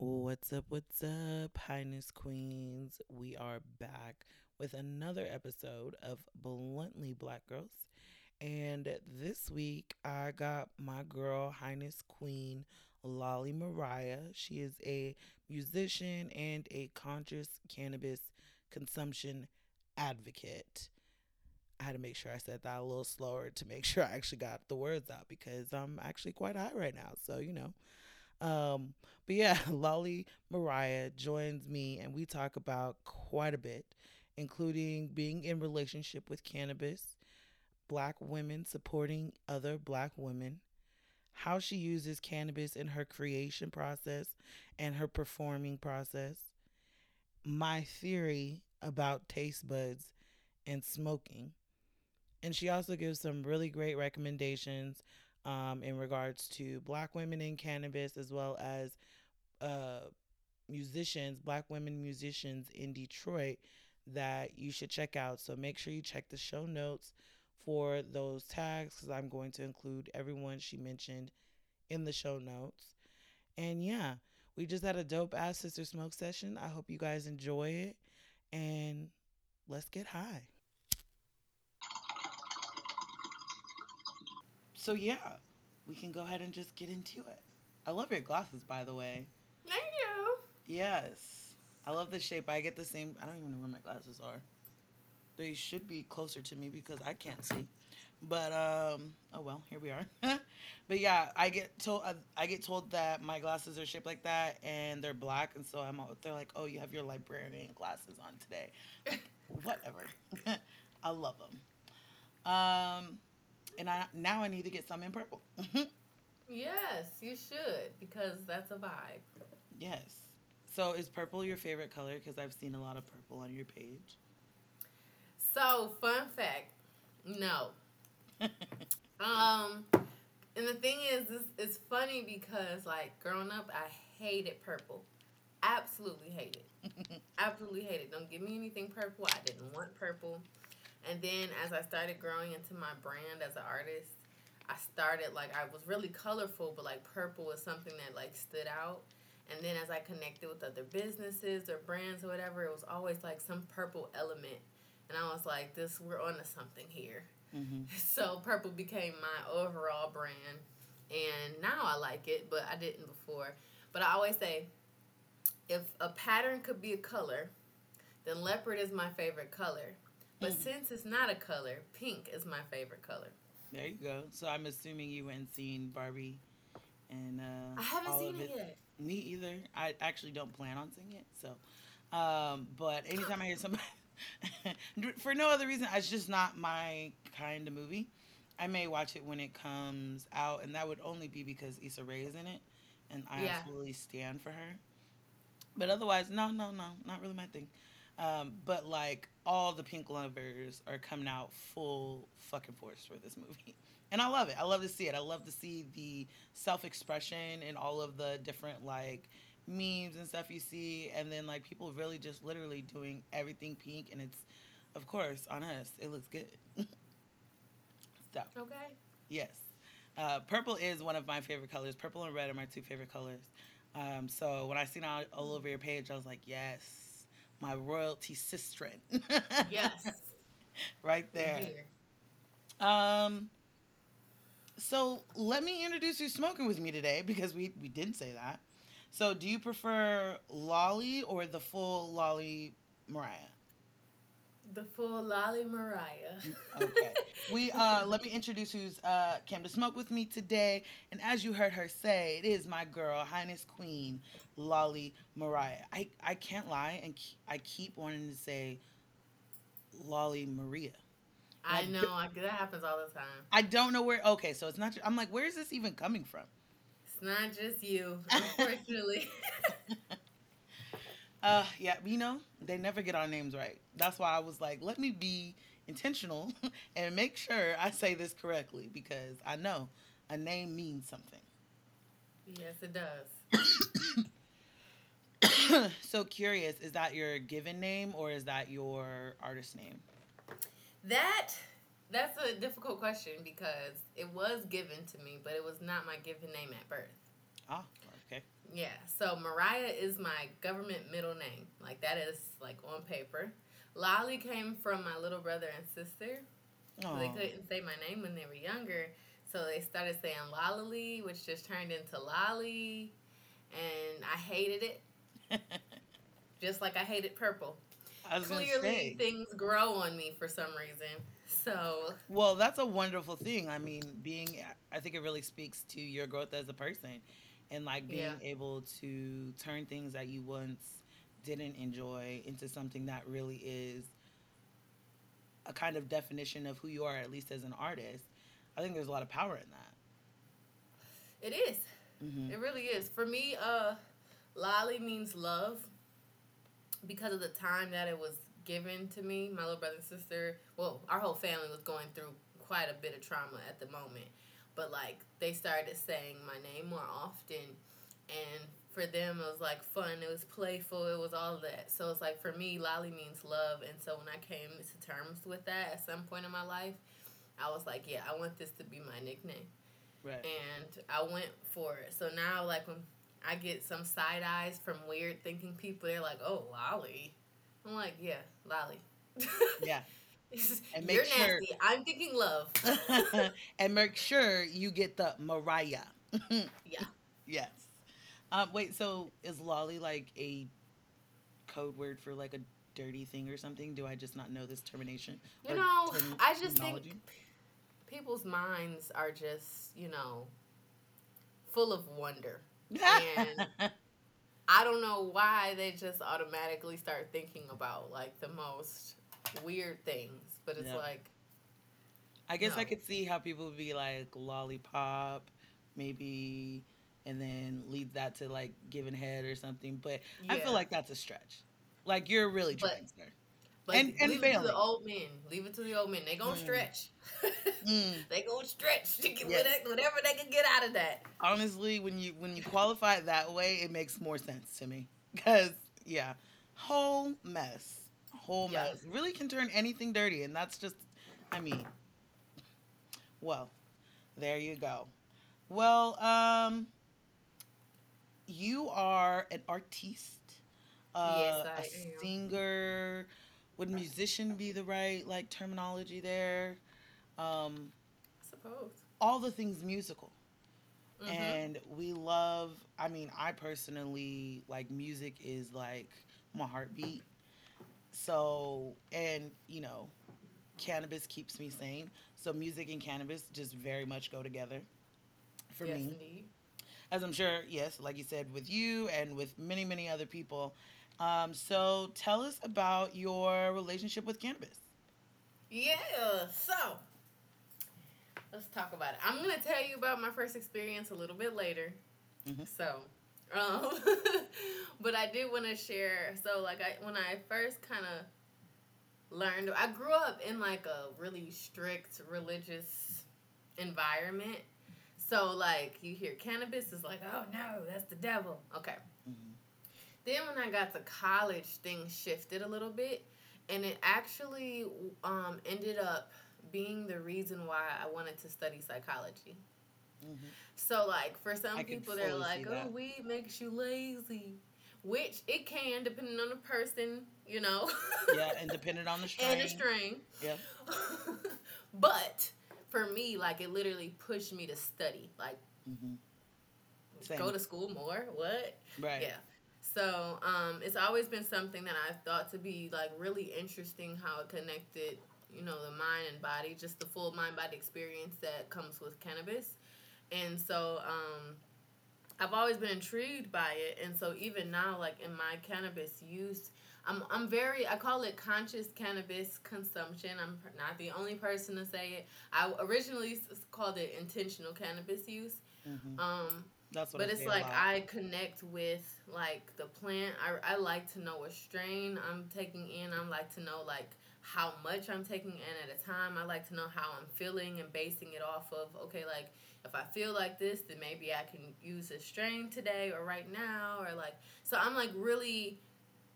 What's up, Highness Queens? We are back with another episode of Bluntly Black Girls. And this week, I got my girl, Highness Queen, Lolly Mariah. She is a musician and a conscious cannabis consumption advocate. I had to make sure I said that a little slower to make sure I actually got the words out because I'm actually quite high right now. So, you know. But yeah, Lolly Mariah joins me and we talk about quite a bit, including being in relationship with cannabis, Black women supporting other Black women, how she uses cannabis in her creation process and her performing process, my theory about taste buds and smoking. And she also gives some really great recommendations in regards to Black women in cannabis, as well as Black women musicians in Detroit that you should check out. So make sure you check the show notes for those tags, because I'm going to include everyone she mentioned in the show notes. And yeah, we just had a dope-ass Sister Smoke session. I hope you guys enjoy it. And let's get high. So yeah, we can go ahead and just get into it. I love your glasses, by the way. Thank you. Yes. I love the shape. I get the same. I don't even know where my glasses are. They should be closer to me because I can't see. But, oh well, here we are. But yeah, I get told that my glasses are shaped like that and they're black. And so they're like, oh, you have your librarian glasses on today. Whatever. I love them. And I need to get some in purple. Yes, you should, because that's a vibe. Yes. So is purple your favorite color? Because I've seen a lot of purple on your page. So, fun fact, no. And the thing is, it's funny because, like, growing up, I hated purple. Absolutely hated. Absolutely hated. Don't give me anything purple. I didn't want purple. And then as I started growing into my brand as an artist, I was really colorful, but, like, purple was something that, like, stood out. And then as I connected with other businesses or brands or whatever, it was always, like, some purple element. And I was like, we're onto something here. Mm-hmm. So purple became my overall brand. And now I like it, but I didn't before. But I always say, if a pattern could be a color, then leopard is my favorite color. But since it's not a color, pink is my favorite color. There you go. So I'm assuming you went and seen Barbie and I haven't seen it yet. Me either. I actually don't plan on seeing it. So, but anytime I hear somebody, for no other reason, it's just not my kind of movie. I may watch it when it comes out, and that would only be because Issa Rae is in it, and I absolutely stand for her. But otherwise, no, not really my thing. But, like, all the pink lovers are coming out full fucking force for this movie. And I love it. I love to see it. I love to see the self-expression and all of the different, like, memes and stuff you see. And then, like, people really just literally doing everything pink. And it's, of course, on us. It looks good. Stop. Okay. Yes. Purple is one of my favorite colors. Purple and red are my two favorite colors. So when I seen it all over your page, I was like, yes. My royalty sister. Yes. Right there. So let me introduce you smoking with me today, because we didn't say that. So do you prefer Lolly or the full Lolly Mariah? The full Lolly Mariah. Okay. We let me introduce who's came to smoke with me today. And as you heard her say, it is my girl, Highness Queen, Lolly Mariah. I can't lie, and I keep wanting to say Lolly Maria. I know, that happens all the time. I don't know where. Okay, so it's not. I'm like, where is this even coming from? It's not just you, unfortunately. Yeah, you know, they never get our names right. That's why I was like, let me be intentional and make sure I say this correctly, because I know a name means something. Yes, it does. So curious, is that your given name or is that your artist name? That's a difficult question, because it was given to me, but it was not my given name at birth. Ah, okay. Yeah, so Mariah is my government middle name. Like, that is, like, on paper. Lolly came from my little brother and sister. Aww. They couldn't say my name when they were younger, so they started saying Lolly, which just turned into Lolly, and I hated it. Just like I hated purple. I was Clearly, things grow on me for some reason. So. Well, that's a wonderful thing. I mean, I think it really speaks to your growth as a person, and like being able to turn things that you once didn't enjoy into something that really is a kind of definition of who you are, at least as an artist. I think there's a lot of power in that. It is. Mm-hmm. It really is. For me, Lolly means love because of the time that it was given to me. My little brother and sister, well, our whole family was going through quite a bit of trauma at the moment. But, like, they started saying my name more often. And for them, it was, like, fun. It was playful. It was all that. So it's, like, for me, Lolly means love. And so when I came to terms with that at some point in my life, I was like, yeah, I want this to be my nickname. Right. And I went for it. So now, like, when I get some side eyes from weird thinking people, they're like, oh, Lolly. I'm like, yeah, Lolly. Yeah. And make You're sure... nasty. I'm thinking love. And make sure you get the Mariah. Yeah. Yes. Wait, so is Lolly like a code word for like a dirty thing or something? Do I just not know this termination? You know, I just think people's minds are just, you know, full of wonder. And I don't know why they just automatically start thinking about like the most weird things, but it's like, I guess I could see how people would be like lollipop, maybe, and then lead that to like giving head or something. But I feel like that's a stretch. Like you're really trying, sir. Like, and leave failing. It to the old men. Leave it to the old men. They gonna stretch. They gonna stretch to get whatever they can get out of that. Honestly, when you qualify it that way, it makes more sense to me. Cause whole mess really can turn anything dirty, and that's just, I mean, well, there you go. Well, you are an artiste, yes, I am. Singer. Would musician be the right like terminology there? I suppose all the things musical, and we love. I mean, I personally like music is like my heartbeat. So, and, you know, cannabis keeps me sane. So music and cannabis just very much go together for me. Yes, indeed. As I'm sure, yes, like you said, with you and with many, many other people. So tell us about your relationship with cannabis. Yeah, so let's talk about it. I'm going to tell you about my first experience a little bit later. Mm-hmm. So... but I did want to share, so, like, when I first kind of learned, I grew up in, like, a really strict religious environment, so, like, you hear cannabis is like, oh, no, that's the devil, okay. Mm-hmm. Then when I got to college, things shifted a little bit, and it actually ended up being the reason why I wanted to study psychology. Mm-hmm. So, like, for some people, they're like, oh, weed makes you lazy, which it can, depending on the person, you know. Yeah, and depending on the strain. And the strain. Yeah. But for me, like, it literally pushed me to study, like, go to school more, what? Right. Yeah. So, it's always been something that I've thought to be, like, really interesting how it connected, you know, the mind and body, just the full mind-body experience that comes with cannabis. And so, I've always been intrigued by it. And so even now, like in my cannabis use, I call it conscious cannabis consumption. I'm not the only person to say it. I originally called it intentional cannabis use. Mm-hmm. That's what but it's like, I connect with like the plant. I like to know what strain I'm taking in. I like to know like how much I'm taking in at a time. I like to know how I'm feeling and basing it off of, okay, like, if I feel like this, then maybe I can use a strain today or right now or like, so I'm like really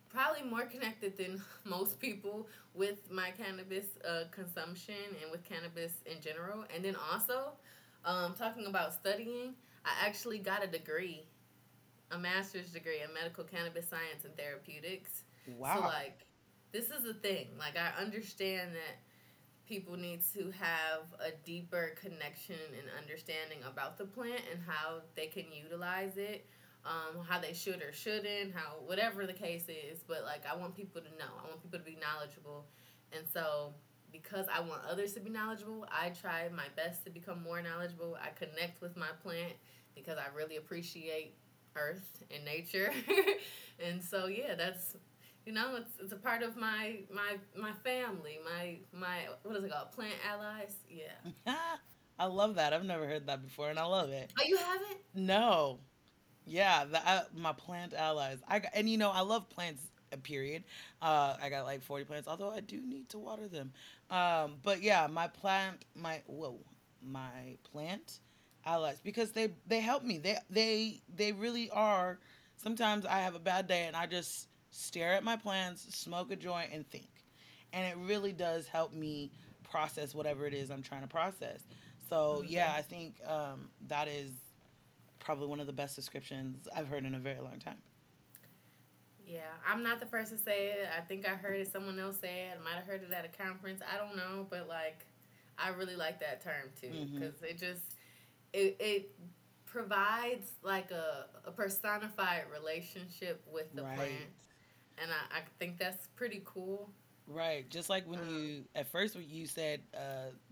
probably more connected than most people with my cannabis consumption and with cannabis in general. And then also talking about studying, I actually got a degree a master's degree in medical cannabis science and therapeutics. Wow. So, like, this is a thing. Like, I understand that people need to have a deeper connection and understanding about the plant and how they can utilize it, how they should or shouldn't, how whatever the case is. But, like, I want people to know. I want people to be knowledgeable. And so, because I want others to be knowledgeable, I try my best to become more knowledgeable. I connect with my plant because I really appreciate earth and nature. And so, yeah, that's, you know, it's a part of my family, my what is it called, plant allies. Yeah. I love that. I've never heard that before, and I love it. Oh, you haven't? No. Yeah, my plant allies. And you know, I love plants, period. I got like 40 plants, although I do need to water them. But yeah, my plant allies, because they help me. They really are. Sometimes I have a bad day and I just stare at my plants, smoke a joint, and think. And it really does help me process whatever it is I'm trying to process. So yeah, I think that is probably one of the best descriptions I've heard in a very long time. Yeah, I'm not the person to say it. I think I heard it. Someone else say it. I might have heard it at a conference. I don't know, but like, I really like that term too, because mm-hmm. it provides like a personified relationship with the plant, and I think that's pretty cool. Right, just like when you at first when you said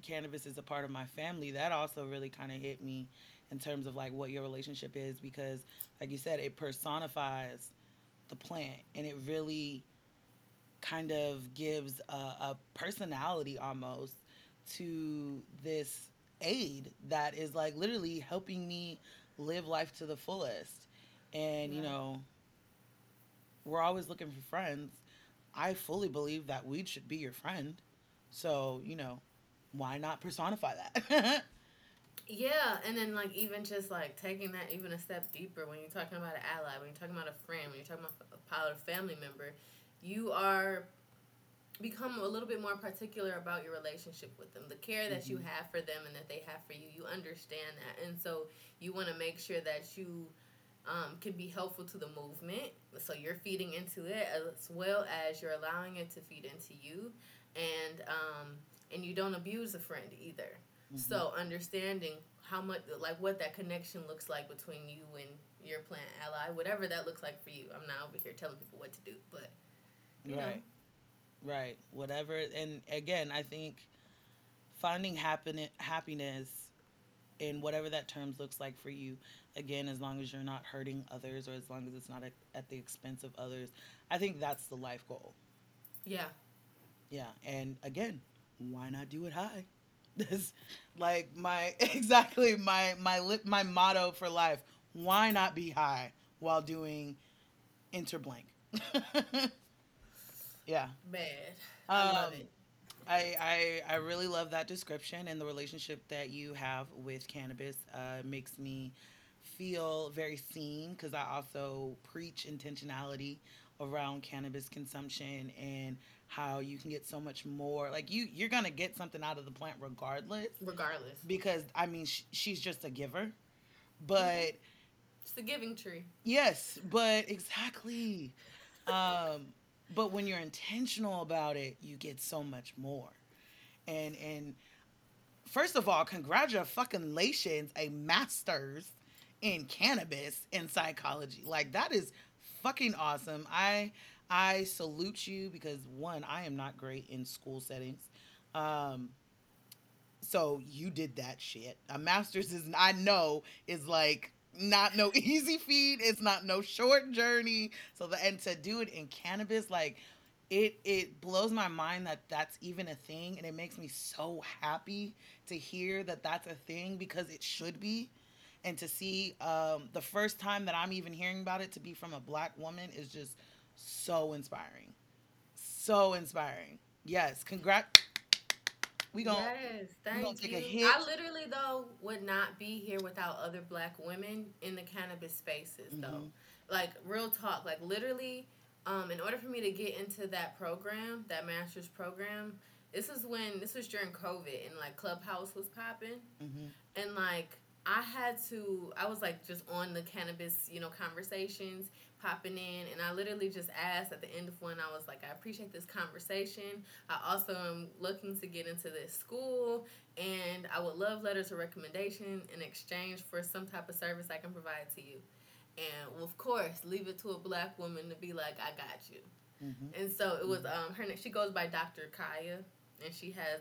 cannabis is a part of my family, that also really kind of hit me in terms of like what your relationship is, because like you said, it personifies the plant, and it really kind of gives a personality almost to this aid that is like literally helping me live life to the fullest. And you know, we're always looking for friends. I fully believe that weed should be your friend, so you know, why not personify that? Yeah, and then, like, even just, like, taking that even a step deeper, when you're talking about an ally, when you're talking about a friend, when you're talking about a family member, you are become a little bit more particular about your relationship with them, the care that you have for them and that they have for you. You understand that, and so you want to make sure that you can be helpful to the movement, so you're feeding into it as well as you're allowing it to feed into you, and you don't abuse a friend either. So understanding how much, like, what that connection looks like between you and your plant ally, whatever that looks like for you. I'm not over here telling people what to do, but you know. Right, whatever. And again, I think finding happiness in whatever that terms looks like for you. Again, as long as you're not hurting others, or as long as it's not at the expense of others, I think that's the life goal. Yeah. Yeah, and again, why not do it high? This, like, my motto for life. Why not be high while doing interblank? Yeah. Bad. I love it. I really love that description, and the relationship that you have with cannabis makes me feel very seen, because I also preach intentionality around cannabis consumption and how you can get so much more. Like, you're going to get something out of the plant regardless. Regardless. Because, I mean, she's just a giver. But... it's the giving tree. Yes, but exactly. But when you're intentional about it, you get so much more. And first of all, congratulations, a master's in cannabis and psychology. Like, that is fucking awesome. I salute you, because one, I am not great in school settings. So you did that shit. A master's is, I know, is like not no easy feat. It's not no short journey. And to do it in cannabis, like it blows my mind that that's even a thing. And it makes me so happy to hear that that's a thing, because it should be. And to see the first time that I'm even hearing about it to be from a Black woman is just so inspiring. So inspiring. Yes. Congrats. We gonna, yes, thank you. Take a hit. I literally, though, would not be here without other Black women in the cannabis spaces, though. Like, real talk. Like, literally, in order for me to get into that program, that master's program, this was during COVID, and, like, Clubhouse was popping. And, like, I was like just on the cannabis, you know, conversations popping in, and I literally just asked at the end of one, I was like, I appreciate this conversation. I also am looking to get into this school, and I would love letters of recommendation in exchange for some type of service I can provide to you. And of course, leave it to a black woman to be like, I got you. Mm-hmm. And so it was her name. She goes by Dr. Kaya. And she has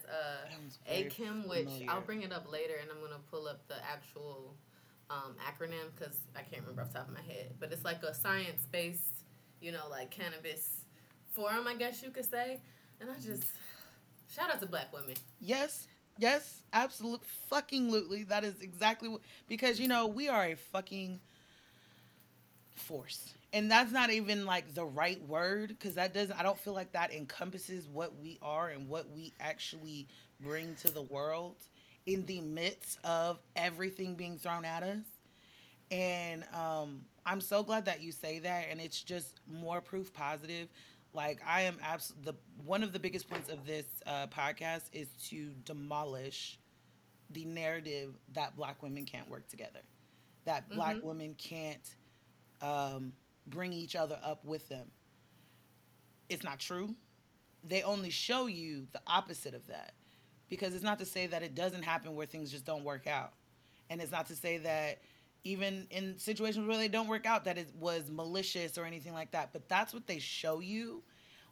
a Kim, which I'll bring it up later, and I'm going to pull up the actual acronym because I can't remember off the top of my head. But it's like a science-based, you know, like cannabis forum, I guess you could say. And I just, shout out to black women. Yes, yes, absolutely, fucking lutely. That is exactly what, because, you know, we are a fucking force. And that's not even like the right word, because that doesn't, I don't feel like that encompasses what we are and what we actually bring to the world in the midst of everything being thrown at us. And I'm so glad that you say that, and it's just more proof positive. Like, I am one of the biggest points of this podcast is to demolish the narrative that black women can't work together, that black women can't bring each other up with them. It's not true. They only show you the opposite of that, because it's not to say that it doesn't happen where things just don't work out, and it's not to say that even in situations where they don't work out that it was malicious or anything like that, but that's what they show you,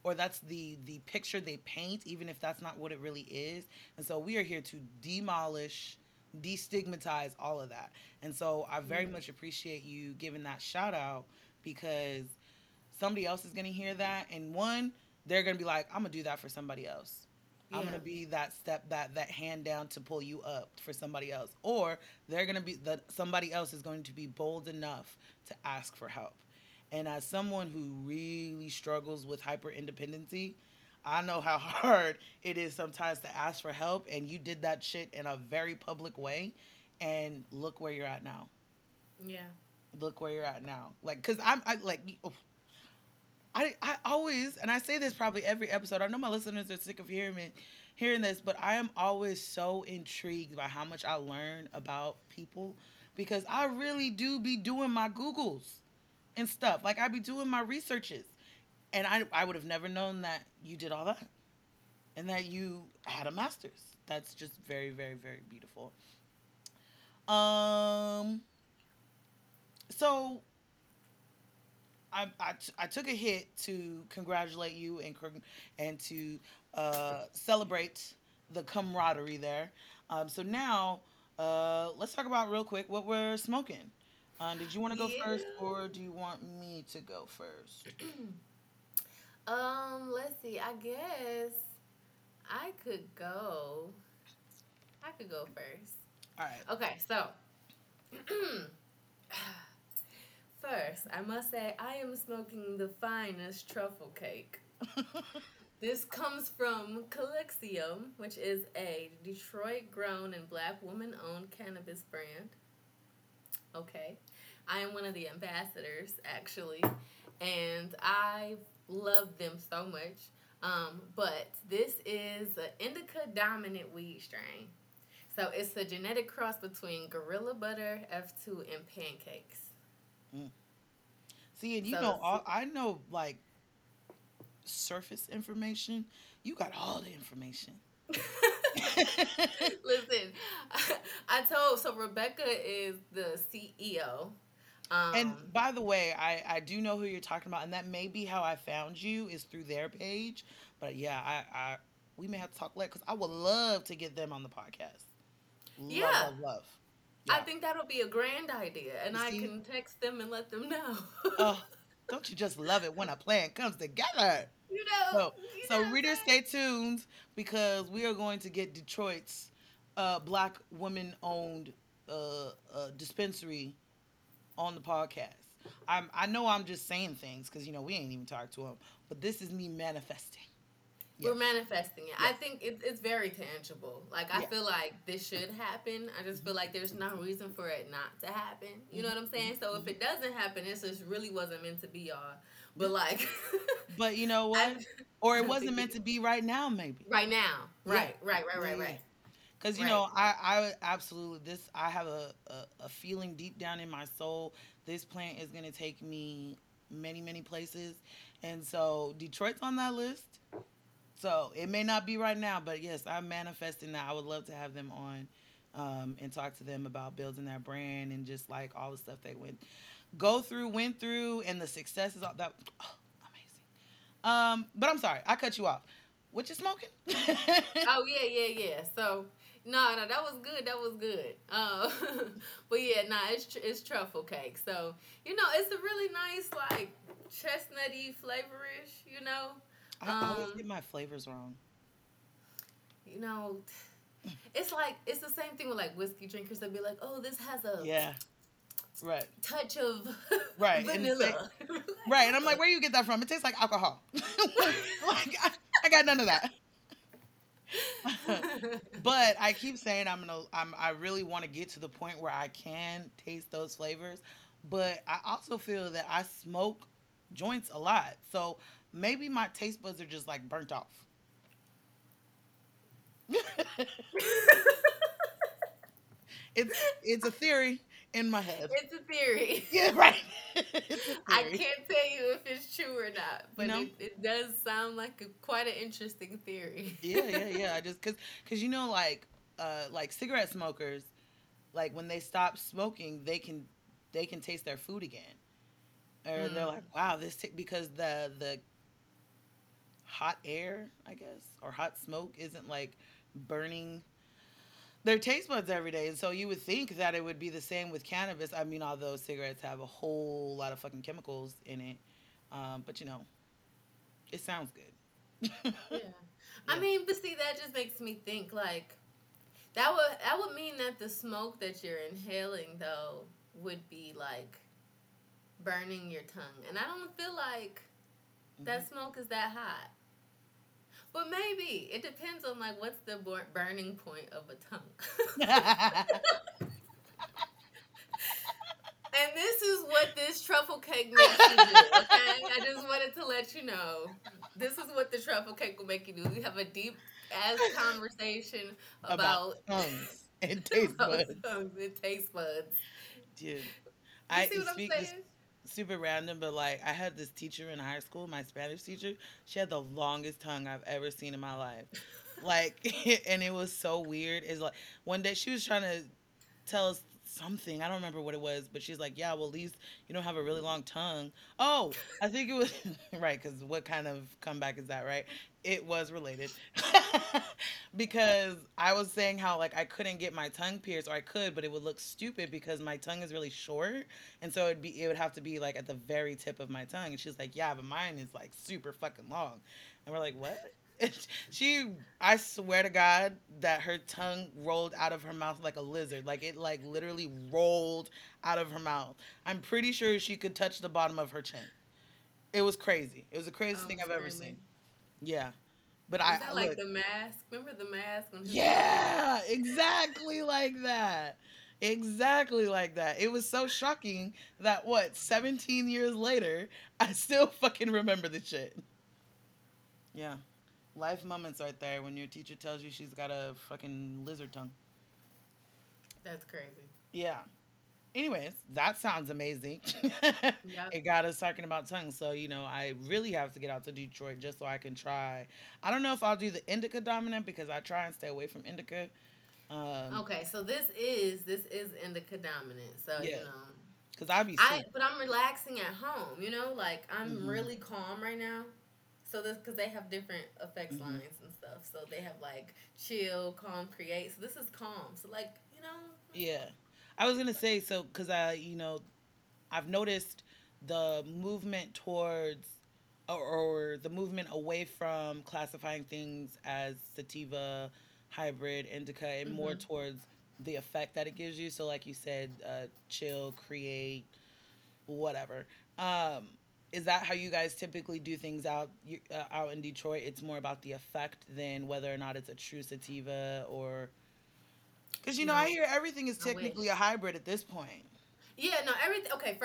or that's the picture they paint, even if that's not what it really is. And so we are here to demolish, destigmatize all of that. And so I very much appreciate you giving that shout out, because somebody else is going to hear that, and one, they're going to be like, I'm going to do that for somebody else. Yeah. I'm going to be that step, that hand down to pull you up for somebody else. Or they're going to be that somebody else is going to be bold enough to ask for help. And as someone who really struggles with hyper independency, I know how hard it is sometimes to ask for help, and you did that shit in a very public way, and look where you're at now. Yeah. Look where you're at now. Like, because I always, and I say this probably every episode, I know my listeners are sick of hearing this, but I am always so intrigued by how much I learn about people, because I really do be doing my Googles and stuff. Like, I be doing my researches. And I would have never known that you did all that and that you had a master's. That's just very, very, very beautiful. So I took a hit to congratulate you and to celebrate the camaraderie there. So now let's talk about real quick what we're smoking. Did you want to go first, or do you want me to go first? Let's see. I guess I could go first. All right. Okay, so first, I must say I am smoking the finest truffle cake. This comes from Calyxeum, which is a Detroit-grown and black woman-owned cannabis brand. Okay. I am one of the ambassadors, actually, and I love them so much, but this is an indica dominant weed strain, so it's a genetic cross between Gorilla Butter, F2, and Pancakes. See, and you so, know all, I know, like, surface information. You got all the information. Listen, so Rebecca is the CEO. And by the way, I do know who you're talking about, and that may be how I found you, is through their page. But yeah, we may have to talk later, because I would love to get them on the podcast. Love. Yeah. I think that'll be a grand idea, and I can text them and let them know. Don't you just love it when a plan comes together? You know. So readers, stay tuned, because we are going to get Detroit's black woman-owned dispensary on the podcast. I know I'm just saying things because, you know, we ain't even talked to him, but this is me manifesting. Yes. We're manifesting it. Yes. I think it's very tangible. Like, I feel like this should happen. I just feel like there's no reason for it not to happen. You know what I'm saying? So if it doesn't happen, it just really wasn't meant to be, y'all. But like, but you know what? Or it wasn't meant to be right now, maybe. Right now. Right. Yeah. Right. Because, Right. I absolutely, I have a feeling deep down in my soul, this plant is going to take me many, many places. And so Detroit's on that list. So it may not be right now, but yes, I'm manifesting that. I would love to have them on and talk to them about building that brand and just like all the stuff they went through and the successes. All that, amazing. But I'm sorry, I cut you off. What you smoking? Oh yeah. So no, that was good. But yeah, it's truffle cake. So it's a really nice like chestnutty flavorish. I always get my flavors wrong. It's like it's the same thing with like whiskey drinkers. They'll be like, "Oh, this has a touch of vanilla." And I'm like, "Where do you get that from? It tastes like alcohol." I got none of that. But I keep saying I really want to get to the point where I can taste those flavors, but I also feel that I smoke joints a lot, so maybe my taste buds are just like burnt off. It's a theory in my head. It's a theory. Yeah, right. I can't tell you if it's true or not, but it does sound like quite an interesting theory. Yeah. I just because like cigarette smokers, like when they stop smoking, they can taste their food again. Or they're like, wow, because the hot air, I guess, or hot smoke isn't like burning their taste buds every day. And so you would think that it would be the same with cannabis. I mean, although cigarettes have a whole lot of fucking chemicals in it. But it sounds good. Yeah. I mean, but see, that just makes me think like that would mean that the smoke that you're inhaling though would be like burning your tongue, and I don't feel like that smoke is that hot. But maybe it depends on like what's the burning point of a tongue. And this is what this truffle cake makes you do. Okay, I just wanted to let you know this is what the truffle cake will make you do. We have a deep ass conversation about tongues and taste buds. Dude, you see what I'm saying? Super random, but like I had this teacher in high school, my Spanish teacher. She had the longest tongue I've ever seen in my life. And it was so weird. It's like one day she was trying to tell us something. I don't remember what it was, but she's like, "Yeah, well, at least you don't have a really long tongue." Oh, I think it was right, because what kind of comeback is that, right? It was related because I was saying how like I couldn't get my tongue pierced, or I could, but it would look stupid because my tongue is really short, and so it would have to be like at the very tip of my tongue. And she's like, "Yeah, but mine is like super fucking long," and we're like, "What?" I swear to God that her tongue rolled out of her mouth like a lizard. Like it like literally rolled out of her mouth. I'm pretty sure she could touch the bottom of her chin. It was crazy. It was the craziest thing I've ever seen. Yeah. But was that like the mask? Remember the mask? Yeah, exactly like that. Exactly like that. It was so shocking that 17 years later, I still fucking remember the shit. Yeah. Life moments right there when your teacher tells you she's got a fucking lizard tongue. That's crazy. Yeah. Anyways, that sounds amazing. Yep. It got us talking about tongues. So, I really have to get out to Detroit just so I can try. I don't know if I'll do the indica dominant because I try and stay away from indica. Okay, so this is indica dominant. So, because I'll be sick. But I'm relaxing at home, Like, I'm really calm right now. So this, because they have different effects lines and stuff. So they have like chill, calm, create. So this is calm. So like, Yeah. I was going to say, so because I've noticed the movement towards or the movement away from classifying things as sativa, hybrid, indica, and more towards the effect that it gives you. So like you said, chill, create, whatever. Is that how you guys typically do things out in Detroit? It's more about the effect than whether or not it's a true sativa or... Because, I hear everything is technically a hybrid at this point. Yeah, no, everything... Okay,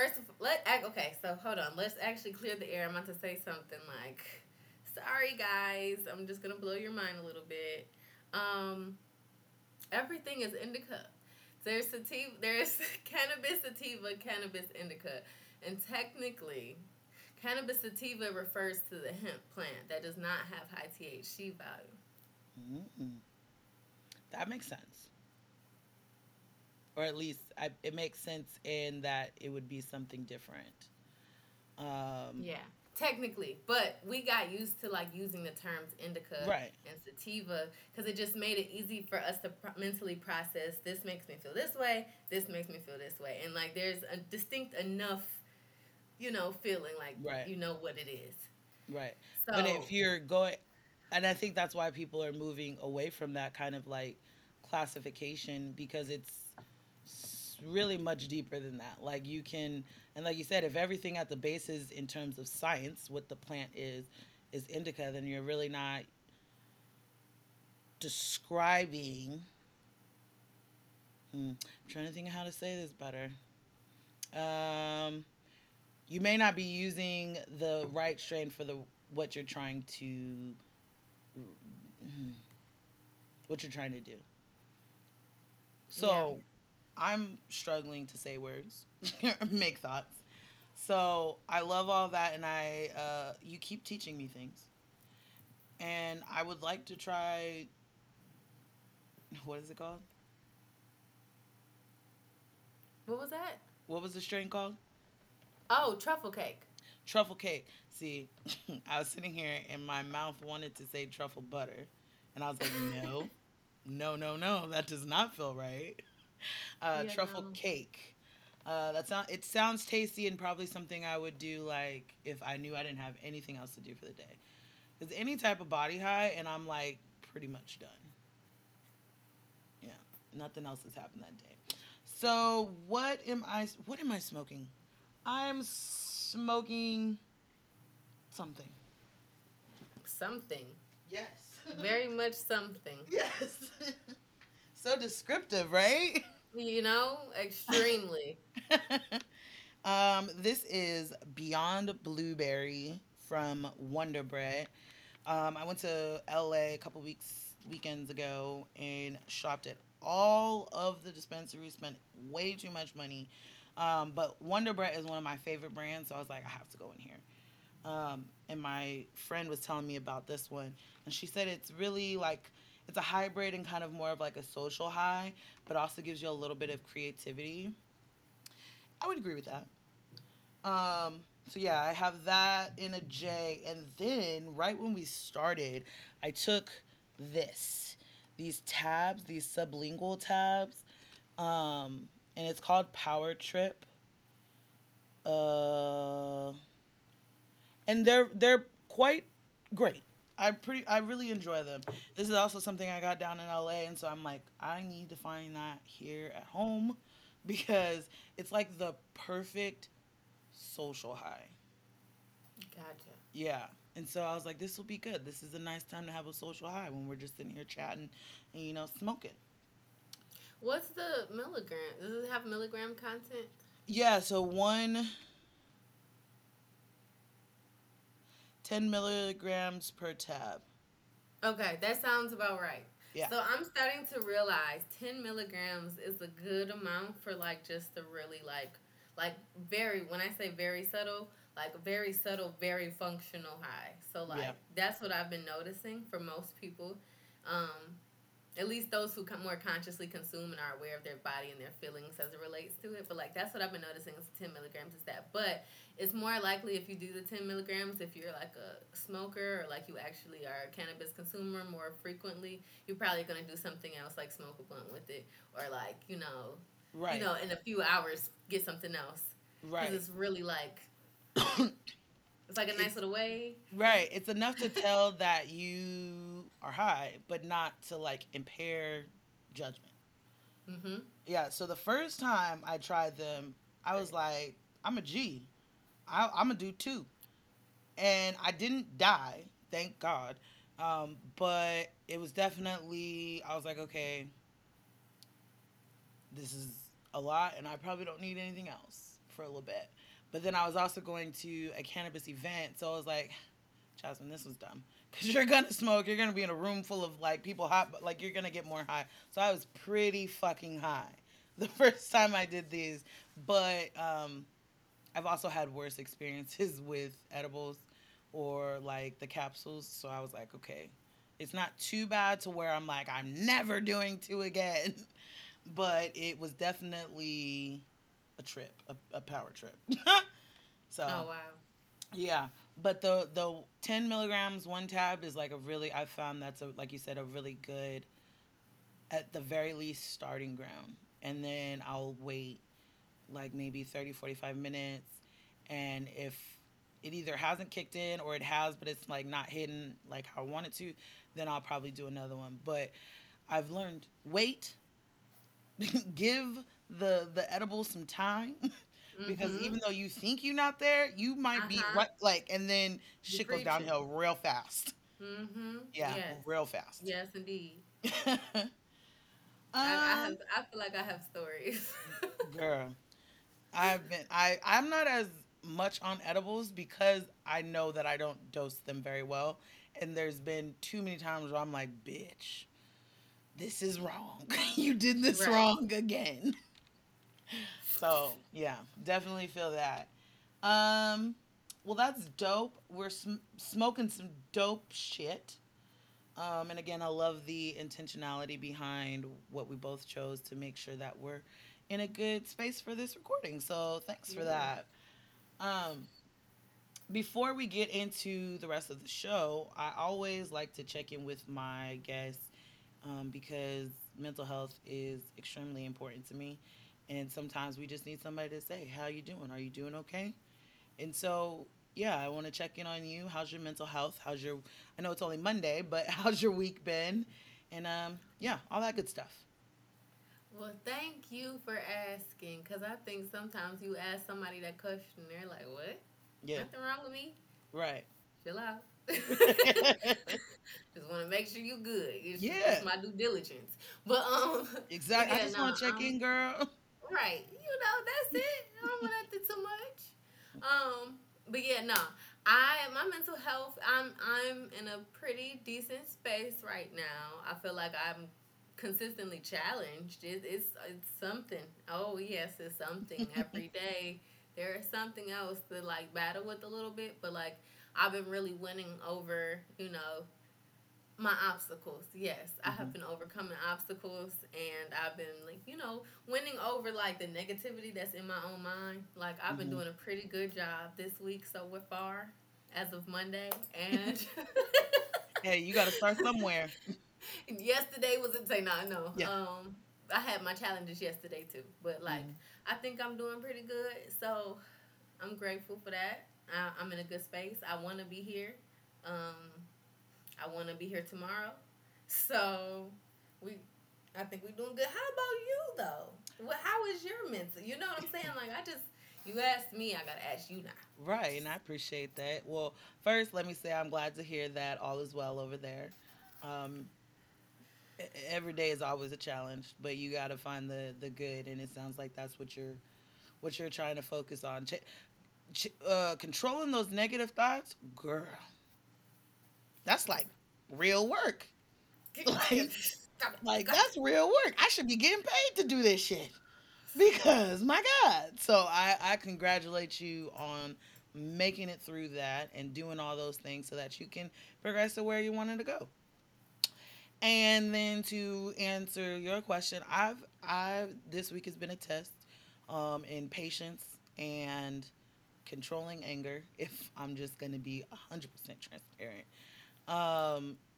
so hold on. Let's actually clear the air. I'm about to say something like, sorry, guys. I'm just going to blow your mind a little bit. Everything is indica. There's sativa, there's cannabis sativa, cannabis indica. And technically, cannabis sativa refers to the hemp plant that does not have high THC value. Mm-mm. That makes sense. Or at least it makes sense in that it would be something different. Yeah, technically. But we got used to like using the terms indica and sativa because it just made it easy for us to mentally process. This makes me feel this way. This makes me feel this way. And like there's a distinct enough, you know, feeling like you know what it is. Right. So, but if you're going, and I think that's why people are moving away from that kind of like classification because it's really much deeper than that. Like you can, and like you said, if everything at the base is in terms of science, what the plant is indica, then you're really not describing. I'm trying to think of how to say this better. You may not be using the right strain for the what you're trying to do. So yeah. I'm struggling to say words, make thoughts. So I love all that, and you keep teaching me things. And I would like to try, what is it called? What was that? What was the strain called? Oh, truffle cake. Truffle cake. See, I was sitting here, and my mouth wanted to say truffle butter. And I was like, no, no, that does not feel right. Truffle cake. It sounds tasty and probably something I would do like if I knew I didn't have anything else to do for the day. Because any type of body high and I'm like pretty much done. Yeah, nothing else has happened that day. So what am I smoking? I'm smoking something. Something. Yes. Very much something. Yes. So descriptive, right? You know, extremely. This is Beyond Blueberry from Wonderbread. I went to LA a couple weekends ago and shopped at all of the dispensaries, spent way too much money. But Wonderbread is one of my favorite brands, so I was like, I have to go in here. And my friend was telling me about this one, and she said it's really like, it's a hybrid and kind of more of like a social high, but also gives you a little bit of creativity. I would agree with that. So yeah, I have that in a J. And then right when we started, I took these tabs, these sublingual tabs. And it's called Power Trip. And they're quite great. I really enjoy them. This is also something I got down in LA, and so I'm like, I need to find that here at home because it's like the perfect social high. Gotcha. Yeah. And so I was like, this will be good. This is a nice time to have a social high when we're just sitting here chatting and, you know, smoking. What's the milligram? Does it have milligram content? Yeah, so 10 milligrams per tab. Okay, that sounds about right. Yeah. So I'm starting to realize 10 milligrams is a good amount for like just the really like very, when I say very subtle, like very subtle, very functional high. So like that's what I've been noticing for most people. At least those who more consciously consume and are aware of their body and their feelings as it relates to it. But, like, that's what I've been noticing is 10 milligrams is that. But it's more likely if you do the 10 milligrams, if you're, like, a smoker or, like, you actually are a cannabis consumer more frequently, you're probably going to do something else, like smoke a blunt with it or, like, you know, in a few hours get something else. Right. Because it's really, like, it's like a nice little way. Right. It's enough to tell that you are high, but not to, like, impair judgment. Mm-hmm. Yeah. So the first time I tried them, I was like, I'm a G. I'm going to do two. And I didn't die, thank God. But it was definitely, I was like, okay, this is a lot, and I probably don't need anything else for a little bit. But then I was also going to a cannabis event, so I was like, Jasmine, this was dumb. Because you're going to smoke. You're going to be in a room full of, like, people hot. But, like, you're going to get more high. So I was pretty fucking high the first time I did these. But I've also had worse experiences with edibles or, like, the capsules. So I was like, okay, it's not too bad to where I'm like, I'm never doing two again. But it was definitely a trip, a power trip. So, oh, wow. Yeah. But the 10 milligrams, one tab is like a really, I found that's a, like you said, a really good, at the very least, starting ground. And then I'll wait like maybe 30, 45 minutes. And if it either hasn't kicked in or it has, but it's like not hidden like how I want it to, then I'll probably do another one. But I've learned, wait, give the edible some time. Because even though you think you're not there, you might be right, like, and then shit goes downhill real fast. Yeah, yes. Real fast. Yes, indeed. I feel like I have stories. Girl, I'm not as much on edibles because I know that I don't dose them very well, and there's been too many times where I'm like, bitch, this is wrong. You did this wrong again. So, yeah, definitely feel that. Well, that's dope. We're smoking some dope shit. And again, I love the intentionality behind what we both chose to make sure that we're in a good space for this recording. So thanks for that. Before we get into the rest of the show, I always like to check in with my guests because mental health is extremely important to me. And sometimes we just need somebody to say, how you doing? Are you doing okay? And so, yeah, I want to check in on you. How's your mental health? I know it's only Monday, but how's your week been? And, yeah, all that good stuff. Well, thank you for asking, because I think sometimes you ask somebody that question, they're like, what? Yeah. Nothing wrong with me? Right. Chill out. Just want to make sure you good. It's my due diligence. But, exactly. Yeah, I just want to check in, girl. Right, you know, that's it. I don't want to too much. But yeah, no. My mental health, I'm in a pretty decent space right now. I feel like I'm consistently challenged. It's something. Oh yes, it's something every day. There is something else to like battle with a little bit, but like I've been really winning over, you know, my obstacles. Yes, I have been overcoming obstacles, and I've been like, you know, winning over like the negativity that's in my own mind. Like I've been doing a pretty good job this week so far, as of Monday. And hey, you got to start somewhere. Yesterday was a day. No. Yeah. I had my challenges yesterday too, but like I think I'm doing pretty good. So I'm grateful for that. I'm in a good space. I want to be here. I want to be here tomorrow. So, I think we're doing good. How about you, though? Well, how is your mental? You know what I'm saying? Like, you asked me, I got to ask you now. Right, and I appreciate that. Well, first, let me say I'm glad to hear that all is well over there. Every day is always a challenge, but you got to find the good, and it sounds like that's what you're trying to focus on. Controlling those negative thoughts, girl. That's like real work. Like that's real work. I should be getting paid to do this shit because my God. So I congratulate you on making it through that and doing all those things so that you can progress to where you wanted to go. And then to answer your question, I've this week has been a test in patience and controlling anger. If I'm just going to be 100% transparent.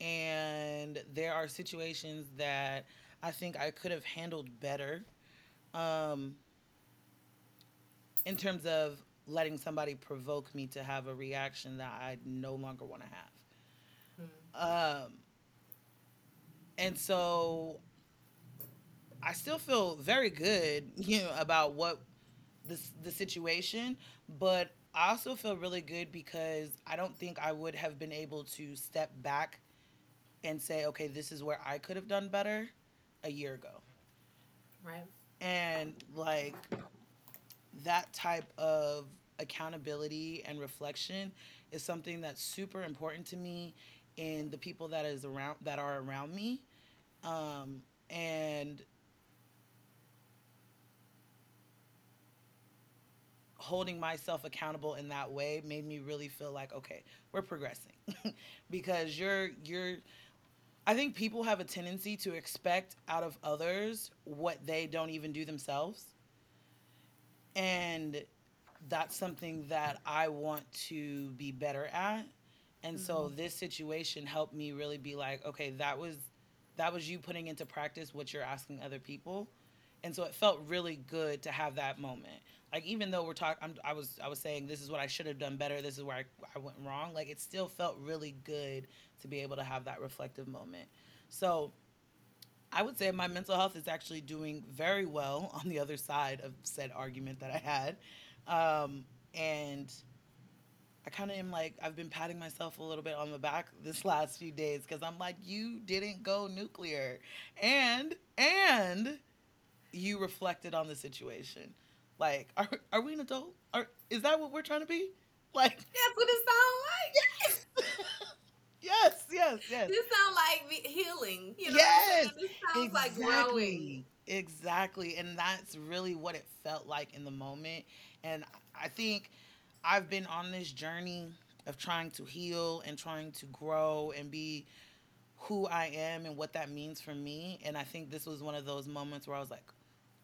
And there are situations that I think I could have handled better, in terms of letting somebody provoke me to have a reaction that I no longer want to have. And so I still feel very good, you know, about what the situation, but I also feel really good because I don't think I would have been able to step back and say, okay, this is where I could have done better a year ago. Right. And like that type of accountability and reflection is something that's super important to me and the people that is around, that are around me. And holding myself accountable in that way made me really feel like, okay, we're progressing. Because I think people have a tendency to expect out of others what they don't even do themselves. And that's something that I want to be better at. And so this situation helped me really be like, okay, that was you putting into practice what you're asking other people. And so it felt really good to have that moment. Like, even though I was saying this is what I should have done better, this is where I went wrong, like, it still felt really good to be able to have that reflective moment. So I would say my mental health is actually doing very well on the other side of said argument that I had. And I kind of am like, I've been patting myself a little bit on the back this last few days, because I'm like, you didn't go nuclear. And you reflected on the situation. Like, are we an adult? Is that what we're trying to be? Like, that's what it sounds like. Yes. This sounds like healing. You know, yes. This sounds exactly. Like growing. Exactly. And that's really what it felt like in the moment. And I think I've been on this journey of trying to heal and trying to grow and be who I am and what that means for me. And I think this was one of those moments where I was like,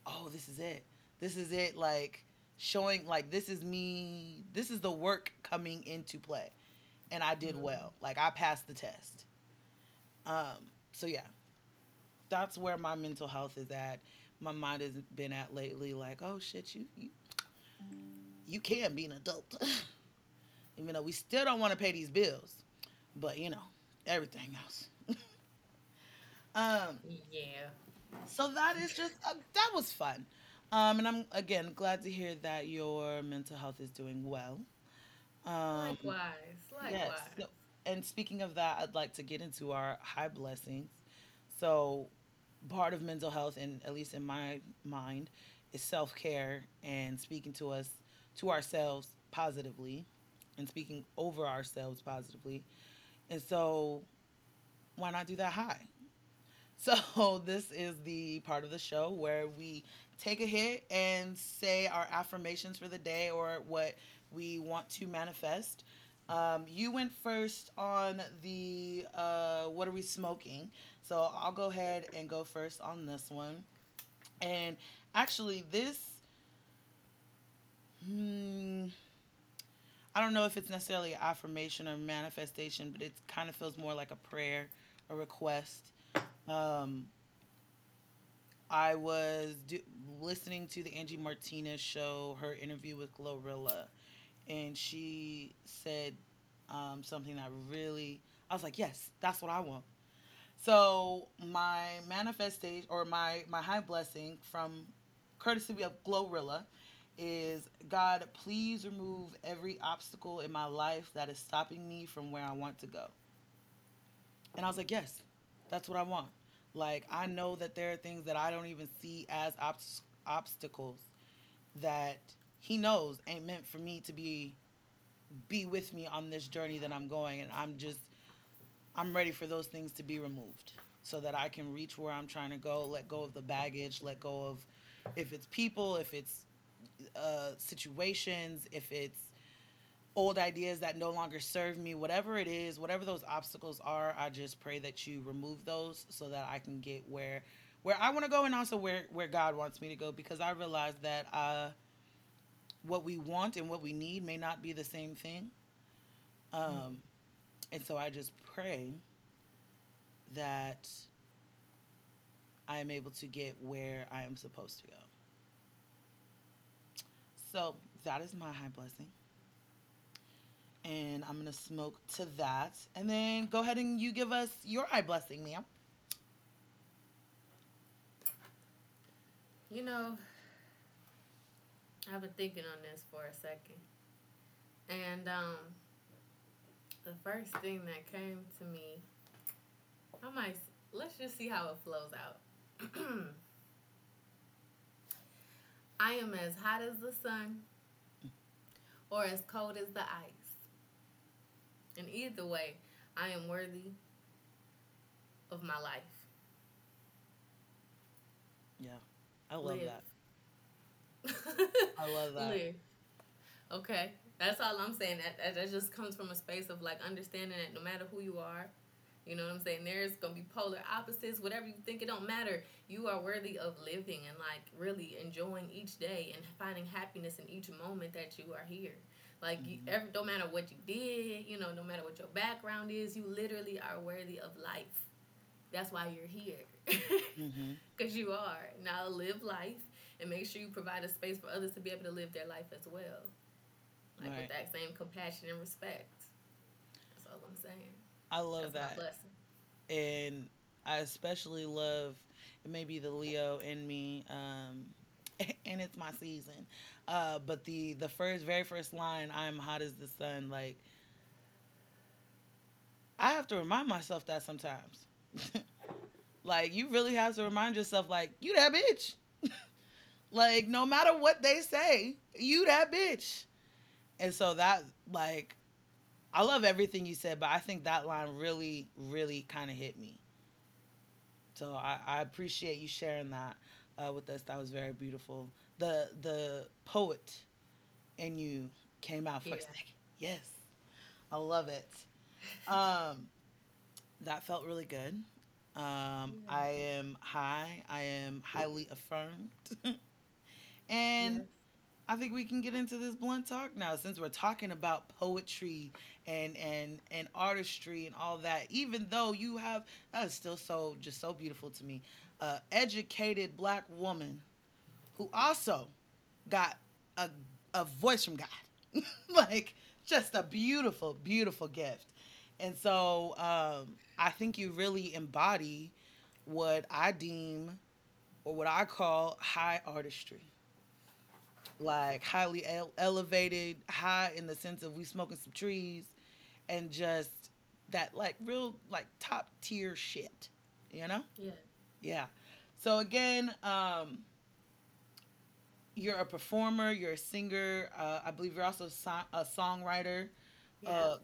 oh, this is it. This is it, like, showing, like, this is me, this is the work coming into play. And I did well. Like, I passed the test. So, yeah. That's where my mental health is at. My mind has been at lately, like, oh, shit, you can be an adult. Even though we still don't want to pay these bills. But, you know, everything else. Yeah. So that is just, that was fun. And I'm, again, glad to hear that your mental health is doing well. Likewise. Yes. So, and speaking of that, I'd like to get into our high blessings. So part of mental health, and at least in my mind, is self-care and speaking to ourselves positively and speaking over ourselves positively. And so why not do that high? So this is the part of the show where we take a hit and say our affirmations for the day or what we want to manifest. You went first on the what are we smoking? So I'll go ahead and go first on this one. And actually this, I don't know if it's necessarily an affirmation or manifestation, but it kind of feels more like a prayer, a request. I was listening to the Angie Martinez show, her interview with Glorilla, and she said something that really, I was like, yes, that's what I want. So my manifestation or my high blessing from courtesy of Glorilla is, God, please remove every obstacle in my life that is stopping me from where I want to go. And I was like, yes, that's what I want. Like, I know that there are things that I don't even see as obstacles that he knows ain't meant for me to be with me on this journey that I'm going. And I'm ready for those things to be removed so that I can reach where I'm trying to go, let go of the baggage, let go of, if it's people, if it's situations, if it's old ideas that no longer serve me, whatever it is, whatever those obstacles are, I just pray that you remove those so that I can get where I want to go and also where God wants me to go, because I realize that what we want and what we need may not be the same thing. And so I just pray that I am able to get where I am supposed to go. So that is my high blessing. And I'm going to smoke to that. And then go ahead and you give us your high blessing, ma'am. You know, I've been thinking on this for a second. And the first thing that came to me, let's just see how it flows out. I am as hot as the sun or as cold as the ice. And either way, I am worthy of my life. Yeah. I love that. I love that. Live. Okay. That's all I'm saying. That just comes from a space of, like, understanding that no matter who you are, you know what I'm saying? There's going to be polar opposites. Whatever you think, it don't matter. You are worthy of living and, like, really enjoying each day and finding happiness in each moment that you are here. Like, mm-hmm. Don't matter what you did, you know, no matter what your background is, you literally are worthy of life. That's why you're here. Because mm-hmm. you are. Now live life and make sure you provide a space for others to be able to live their life as well. Like, right. With that same compassion and respect. That's all I'm saying. I love that. And I especially love, it may be the Leo in me, and it's my season. But the very first line, I'm hot as the sun. Like, I have to remind myself that sometimes. Like, you really have to remind yourself, like, you that bitch. Like, no matter what they say, you that bitch. And so that, like, I love everything you said, but I think that line really, really kind of hit me. So I appreciate you sharing that with us. That was very beautiful. The poet in you came out for a second. Yes. I love it. That felt really good. I am high. I am highly affirmed. And... Yeah. I think we can get into this blunt talk now, since we're talking about poetry and artistry and all that. Even though you have, that is still so beautiful to me, educated Black woman who also got a voice from God, like just a beautiful, beautiful gift. And so I think you really embody what I deem or what I call high artistry. Like, highly elevated, high in the sense of we smoking some trees and just that, like, real, like, top tier shit, you know? Yeah. Yeah. So, again, you're a performer, you're a singer. I believe you're also a songwriter,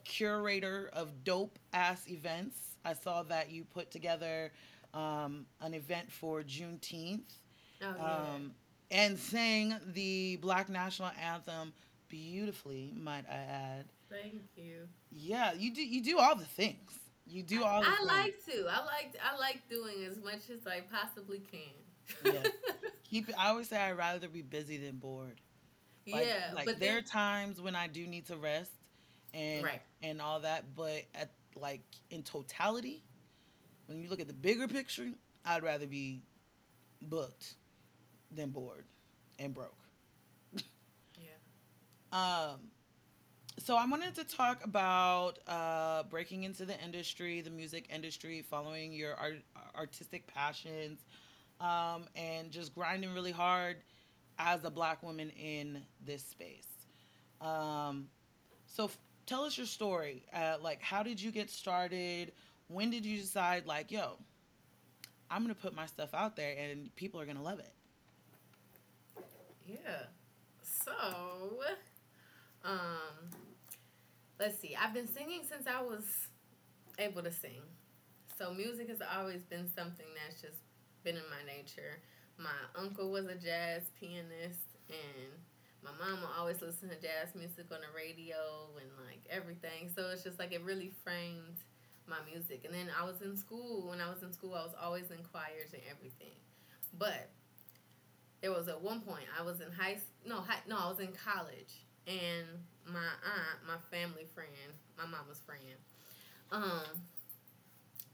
curator of dope-ass events. I saw that you put together an event for Juneteenth. Oh, yeah. And sang the Black National Anthem beautifully, might I add. Thank you. Yeah, you do all the things. You do all the things. I like doing as much as I possibly can. Yeah. I always say I'd rather be busy than bored. Like, yeah. Like, but there are times when I do need to rest and and all that, but like in totality, when you look at the bigger picture, I'd rather be booked than bored and broke. Yeah. So I wanted to talk about breaking into the industry, the music industry, following your artistic passions, and just grinding really hard as a Black woman in this space. So tell us your story. Like, how did you get started? When did you decide, like, yo, I'm going to put my stuff out there and people are going to love it? Yeah, so, let's see. I've been singing since I was able to sing. So music has always been something that's just been in my nature. My uncle was a jazz pianist, and my mama always listened to jazz music on the radio and, like, everything. So it's just, like, it really framed my music. And then I was in school. When I was in school, I was always in choirs and everything. But... there was at one point I was in I was in college, and my aunt, my family friend, my mama's friend,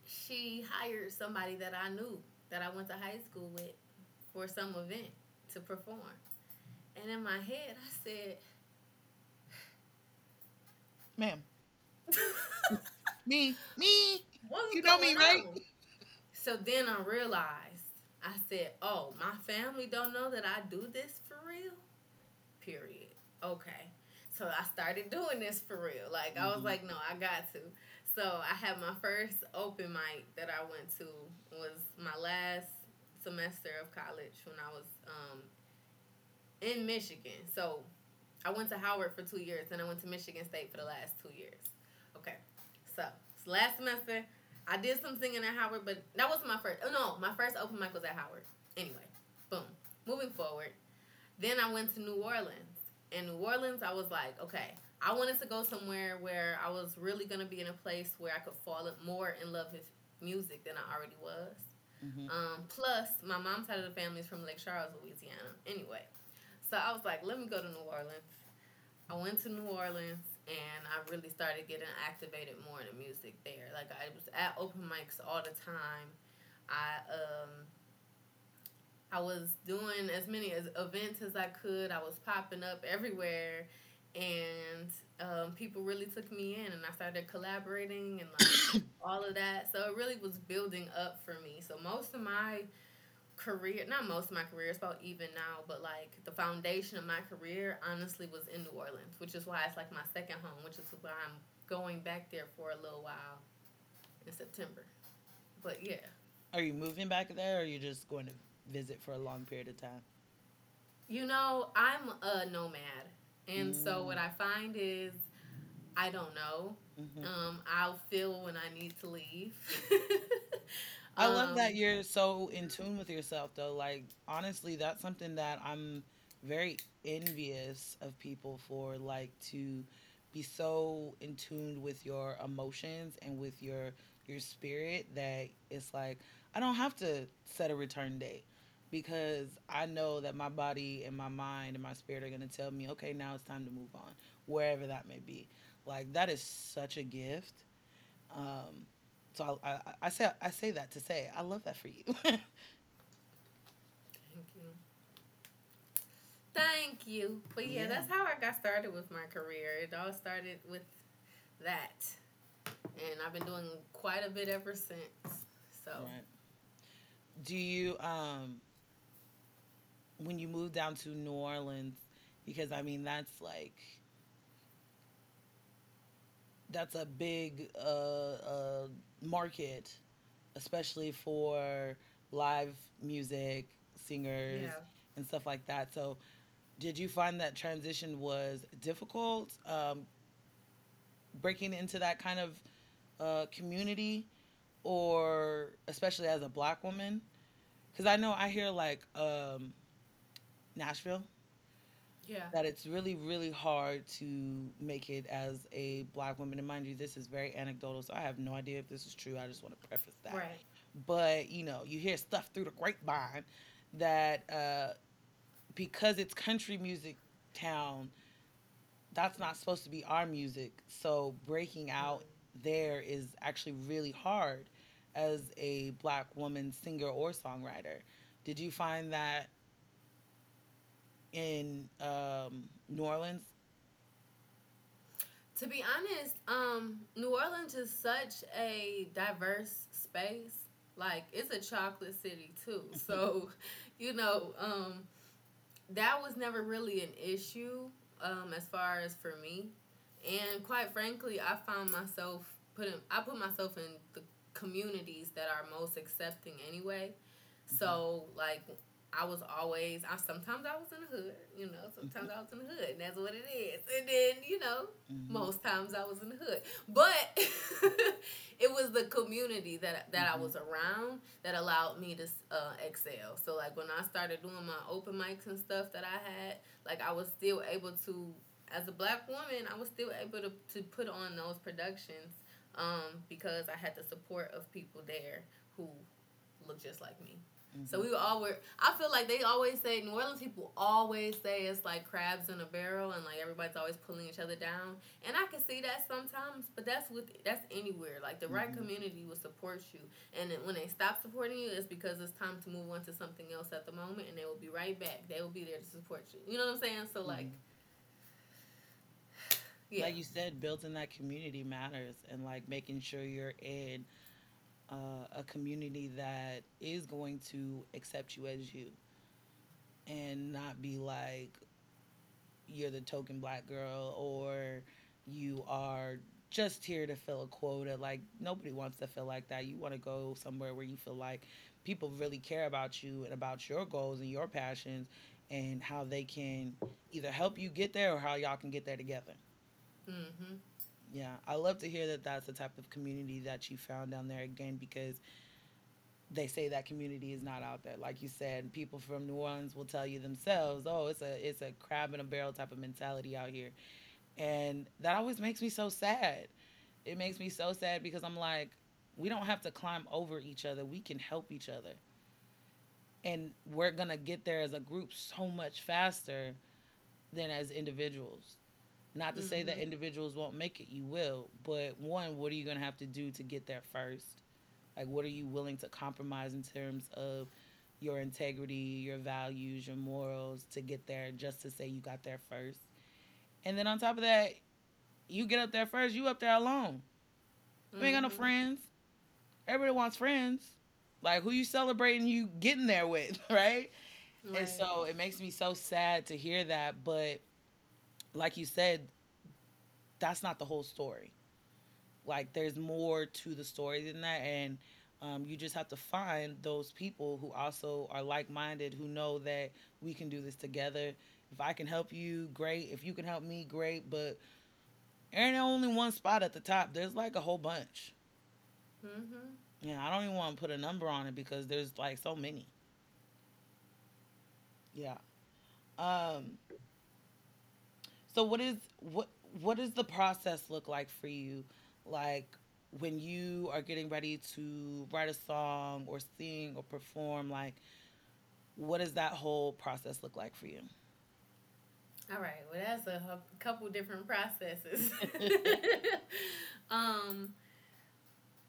she hired somebody that I knew that I went to high school with for some event to perform. And in my head I said, "Ma'am, me, what's you know me, right?" On? So then I realized. I said, oh, my family don't know that I do this for real? Period. Okay. So I started doing this for real. Like, I was like, no, I got to. So I had my first open mic that I went to was my last semester of college when I was in Michigan. So I went to Howard for 2 years, and I went to Michigan State for the last 2 years. Okay. So last semester, I did some singing at Howard, but that wasn't my first. Oh, no. My first open mic was at Howard. Anyway, boom. Moving forward. Then I went to New Orleans. In New Orleans, I was like, okay, I wanted to go somewhere where I was really going to be in a place where I could fall more in love with music than I already was. Mm-hmm. Plus, my mom's side of the family is from Lake Charles, Louisiana. Anyway, so I was like, let me go to New Orleans. I went to New Orleans, and I really started getting activated more in the music there. Like, I was at open mics all the time. I was doing as many events as I could. I was popping up everywhere, and people really took me in, and I started collaborating and like all of that. So it really was building up for me. So most of my career, not most of my career, it's about even now, but like the foundation of my career honestly was in New Orleans, which is why it's like my second home, which is why I'm going back there for a little while in September. But yeah. Are you moving back there, or are you just going to visit for a long period of time? You know, I'm a nomad, and so what I find is I don't know. Mm-hmm. I'll feel when I need to leave. I love that you're so in tune with yourself, though. Like, honestly, that's something that I'm very envious of people for, like, to be so in tune with your emotions and with your spirit that it's like, I don't have to set a return date because I know that my body and my mind and my spirit are going to tell me, okay, now it's time to move on, wherever that may be. Like, that is such a gift. So I say that to say I love that for you. Thank you. But yeah, that's how I got started with my career. It all started with that, and I've been doing quite a bit ever since. So, right. Do you when you moved down to New Orleans? Because I mean, that's like. That's a big market, especially for live music, singers, and stuff like that. So did you find that transition was difficult, breaking into that kind of community, or especially as a Black woman? Because I know I hear, like, Nashville. Yeah. That it's really, really hard to make it as a Black woman. And mind you, this is very anecdotal, so I have no idea if this is true. I just want to preface that. Right. But, you know, you hear stuff through the grapevine that because it's country music town, that's not supposed to be our music. So breaking out there is actually really hard as a Black woman singer or songwriter. Did you find that in New Orleans? To be honest, New Orleans is such a diverse space. Like, it's a chocolate city too. So, you know, that was never really an issue as far as for me. And quite frankly, I found myself put myself in the communities that are most accepting anyway. Mm-hmm. So, like, sometimes I was in the hood, you know, and that's what it is. And then, you know, most times I was in the hood. But it was the community that I was around that allowed me to excel. So, like, when I started doing my open mics and stuff that I had, like, I was still able to, as a Black woman, I was still able to put on those productions because I had the support of people there who looked just like me. Mm-hmm. So I feel like they always say, New Orleans people always say it's like crabs in a barrel and like everybody's always pulling each other down. And I can see that sometimes, but that's anywhere. Like the right community will support you. And then when they stop supporting you, it's because it's time to move on to something else at the moment, and they will be right back. They will be there to support you. You know what I'm saying? So like, yeah. Like you said, building that community matters, and like making sure you're in a community that is going to accept you as you and not be like you're the token Black girl or you are just here to fill a quota. Like, nobody wants to feel like that. You want to go somewhere where you feel like people really care about you and about your goals and your passions and how they can either help you get there or how y'all can get there together. Mm-hmm. Yeah, I love to hear that that's the type of community that you found down there again, because they say that community is not out there. Like you said, people from New Orleans will tell you themselves, oh, it's a crab in a barrel type of mentality out here. And that always makes me so sad. It makes me so sad because I'm like, we don't have to climb over each other. We can help each other. And we're going to get there as a group so much faster than as individuals. Not to say that individuals won't make it. You will. But one, what are you going to have to do to get there first? Like, what are you willing to compromise in terms of your integrity, your values, your morals to get there just to say you got there first? And then on top of that, you get up there first, you up there alone. You ain't got no friends. Everybody wants friends. Like, who you celebrating you getting there with, right? Right. And so it makes me so sad to hear that. But like you said, that's not the whole story. Like, there's more to the story than that, and you just have to find those people who also are like-minded, who know that we can do this together. If I can help you, great. If you can help me, great. But there ain't only one spot at the top. There's, like, a whole bunch. Yeah, I don't even want to put a number on it because there's, like, so many. Yeah. So what does the process look like for you? Like, when you are getting ready to write a song or sing or perform, like, what does that whole process look like for you? All right. Well, that's a couple different processes.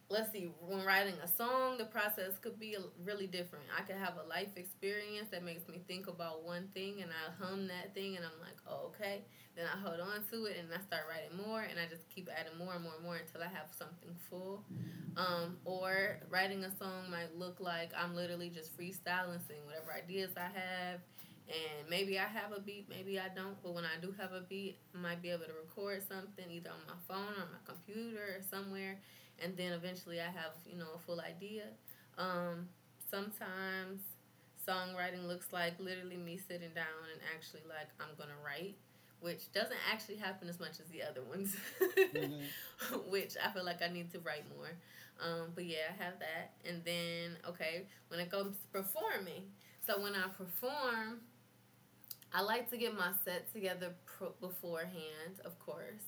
Let's see. When writing a song, the process could be really different. I could have a life experience that makes me think about one thing, and I hum that thing, and I'm like, oh, okay. Then I hold on to it, and I start writing more, and I just keep adding more and more and more until I have something full. Or writing a song might look like I'm literally just freestyling, seeing whatever ideas I have. And maybe I have a beat, maybe I don't. But when I do have a beat, I might be able to record something either on my phone or my computer or somewhere. And then eventually I have, you know, a full idea. Sometimes songwriting looks like literally me sitting down and actually, like, I'm going to write, which doesn't actually happen as much as the other ones, which I feel like I need to write more. But, yeah, I have that. And then, okay, when it comes to performing, so when I perform, I like to get my set together beforehand, of course.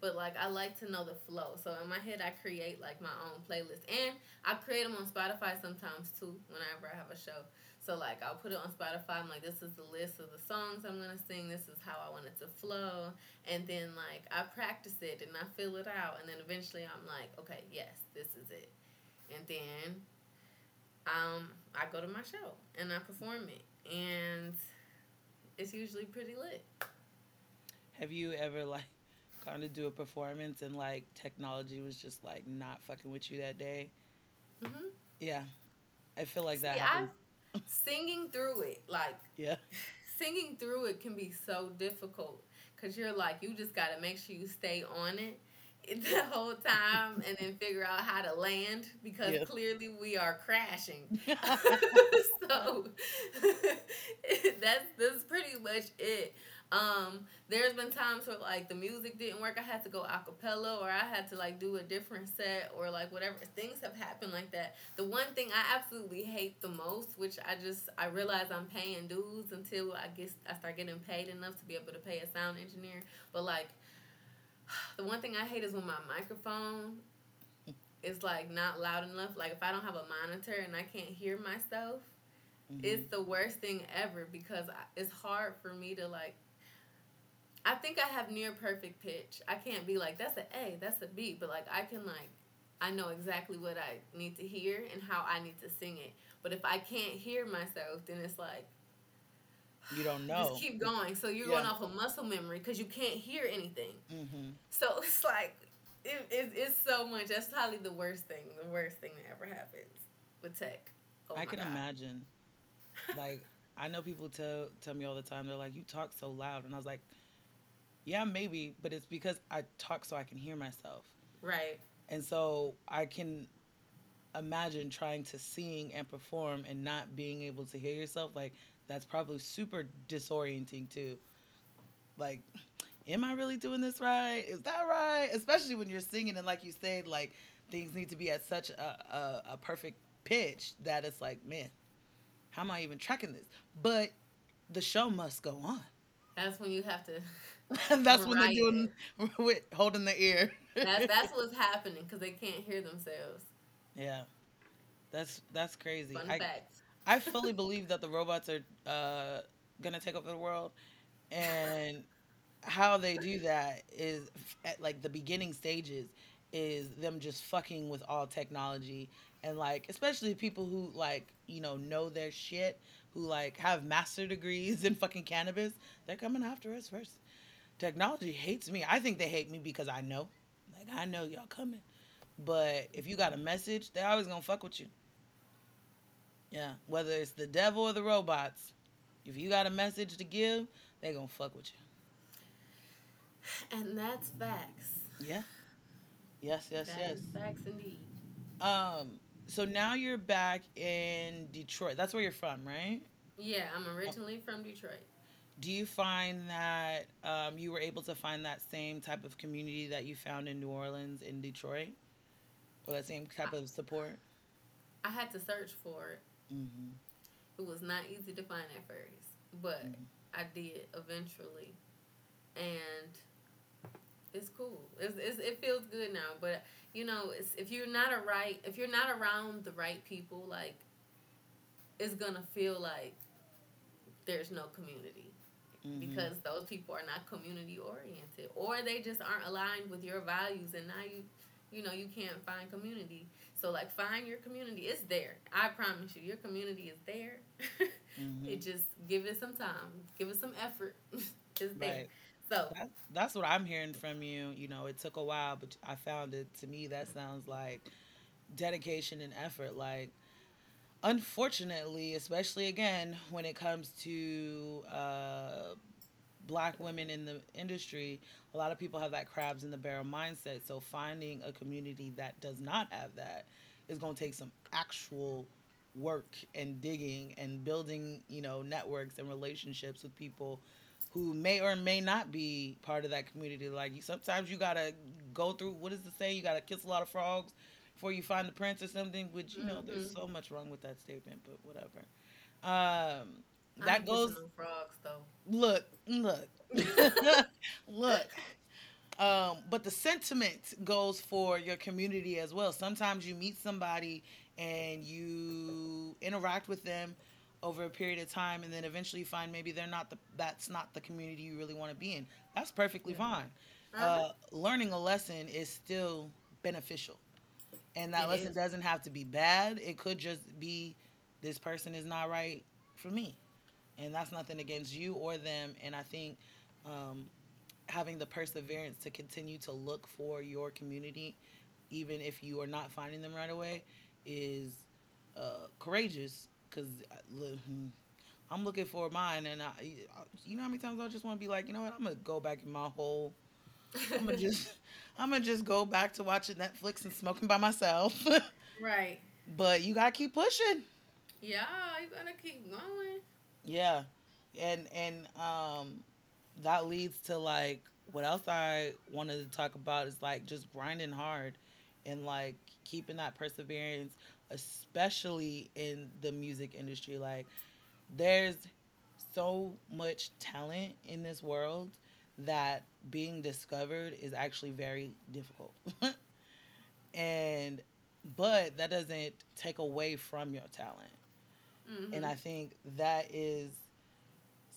But, like, I like to know the flow. So in my head, I create, like, my own playlist. And I create them on Spotify sometimes, too, whenever I have a show. So, like, I'll put it on Spotify. I'm like, this is the list of the songs I'm going to sing. This is how I want it to flow. And then, like, I practice it, and I fill it out. And then eventually I'm like, okay, yes, this is it. And then I go to my show, and I perform it. And it's usually pretty lit. Have you ever, like, gone to do a performance and, like, technology was just, like, not fucking with you that day? Yeah. I feel like that happens. Singing through it, like, singing through it can be so difficult because you're, like, you just got to make sure you stay on it the whole time and then figure out how to land because clearly we are crashing. So that's pretty much it. There's been times where, like, the music didn't work. I had to go a cappella, or I had to, like, do a different set, or, like, whatever. Things have happened like that. The one thing I absolutely hate the most, which I realize I'm paying dues until I start getting paid enough to be able to pay a sound engineer. But, like, the one thing I hate is when my microphone is, like, not loud enough. Like, if I don't have a monitor and I can't hear myself, it's the worst thing ever because it's hard for me to, like, I think I have near perfect pitch. I can't be like, that's an A, that's a B. But, like, I can, like, I know exactly what I need to hear and how I need to sing it. But if I can't hear myself, then it's like, you don't know. Just keep going. So you're going off of muscle memory because you can't hear anything. So it's like, it's so much. That's probably the worst thing that ever happens with tech. Oh, I can imagine. Like, I know people tell me all the time, they're like, you talk so loud. And I was like, yeah, maybe, but it's because I talk so I can hear myself. Right. And so I can imagine trying to sing and perform and not being able to hear yourself. Like, that's probably super disorienting, too. Like, am I really doing this right? Is that right? Especially when you're singing and like you said, like things need to be at such a perfect pitch that it's like, man, how am I even tracking this? But the show must go on. That's when you have to. That's when they're doing with holding the ear. That's what's happening because they can't hear themselves. Yeah, that's crazy. Fun facts. I fully believe that the robots are gonna take over the world, and how they do that is at like the beginning stages is them just fucking with all technology and like especially people who like you know their shit, who like have master degrees in fucking cannabis. They're coming after us first. Technology hates me. I think they hate me because I know. Like, I know y'all coming. But if you got a message, they're always going to fuck with you. Yeah. Whether it's the devil or the robots, if you got a message to give, they're going to fuck with you. And that's facts. Yeah. Yes. Facts indeed. So now you're back in Detroit. That's where you're from, right? Yeah, I'm originally from Detroit. Do you find that you were able to find that same type of community that you found in New Orleans, in Detroit? Or that same type of support? I had to search for it. Mm-hmm. It was not easy to find at first, but I did eventually. And it's cool. It feels good now. But, you know, if you're not around the right people, like, it's going to feel like there's no community. Mm-hmm. Because those people are not community oriented, or they just aren't aligned with your values, and now you can't find community. So like, find your community. It's there. I promise you, your community is there. Mm-hmm. It just give it some time, give it some effort. It's there. Right. So that's what I'm hearing from you. You know, it took a while, but I found it. To me, that sounds like dedication and effort. Like, unfortunately, especially again when it comes to Black women in the industry, a lot of people have that crabs in the barrel mindset. So finding a community that does not have that is going to take some actual work and digging and building, you know, networks and relationships with people who may or may not be part of that community. Like, sometimes you gotta go through, what is the saying? You gotta kiss a lot of frogs before you find the prince or something, which, you know, there's so much wrong with that statement, but whatever. That goes. No frogs, though. Look. But the sentiment goes for your community as well. Sometimes you meet somebody and you interact with them over a period of time, and then eventually you find maybe that's not the community you really want to be in. That's perfectly fine. Learning a lesson is still beneficial. And that lesson doesn't have to be bad. It could just be, this person is not right for me. And that's nothing against you or them. And I think having the perseverance to continue to look for your community, even if you are not finding them right away, is courageous. Because I'm looking for mine. And you know how many times I just want to be like, you know what, I'm going to go back in my hole. I'm gonna just go back to watching Netflix and smoking by myself. Right. But you gotta keep pushing. Yeah, you gotta keep going. Yeah, and that leads to like what else I wanted to talk about is like just grinding hard and like keeping that perseverance, especially in the music industry. Like, there's so much talent in this world that being discovered is actually very difficult. But that doesn't take away from your talent. Mm-hmm. And I think that is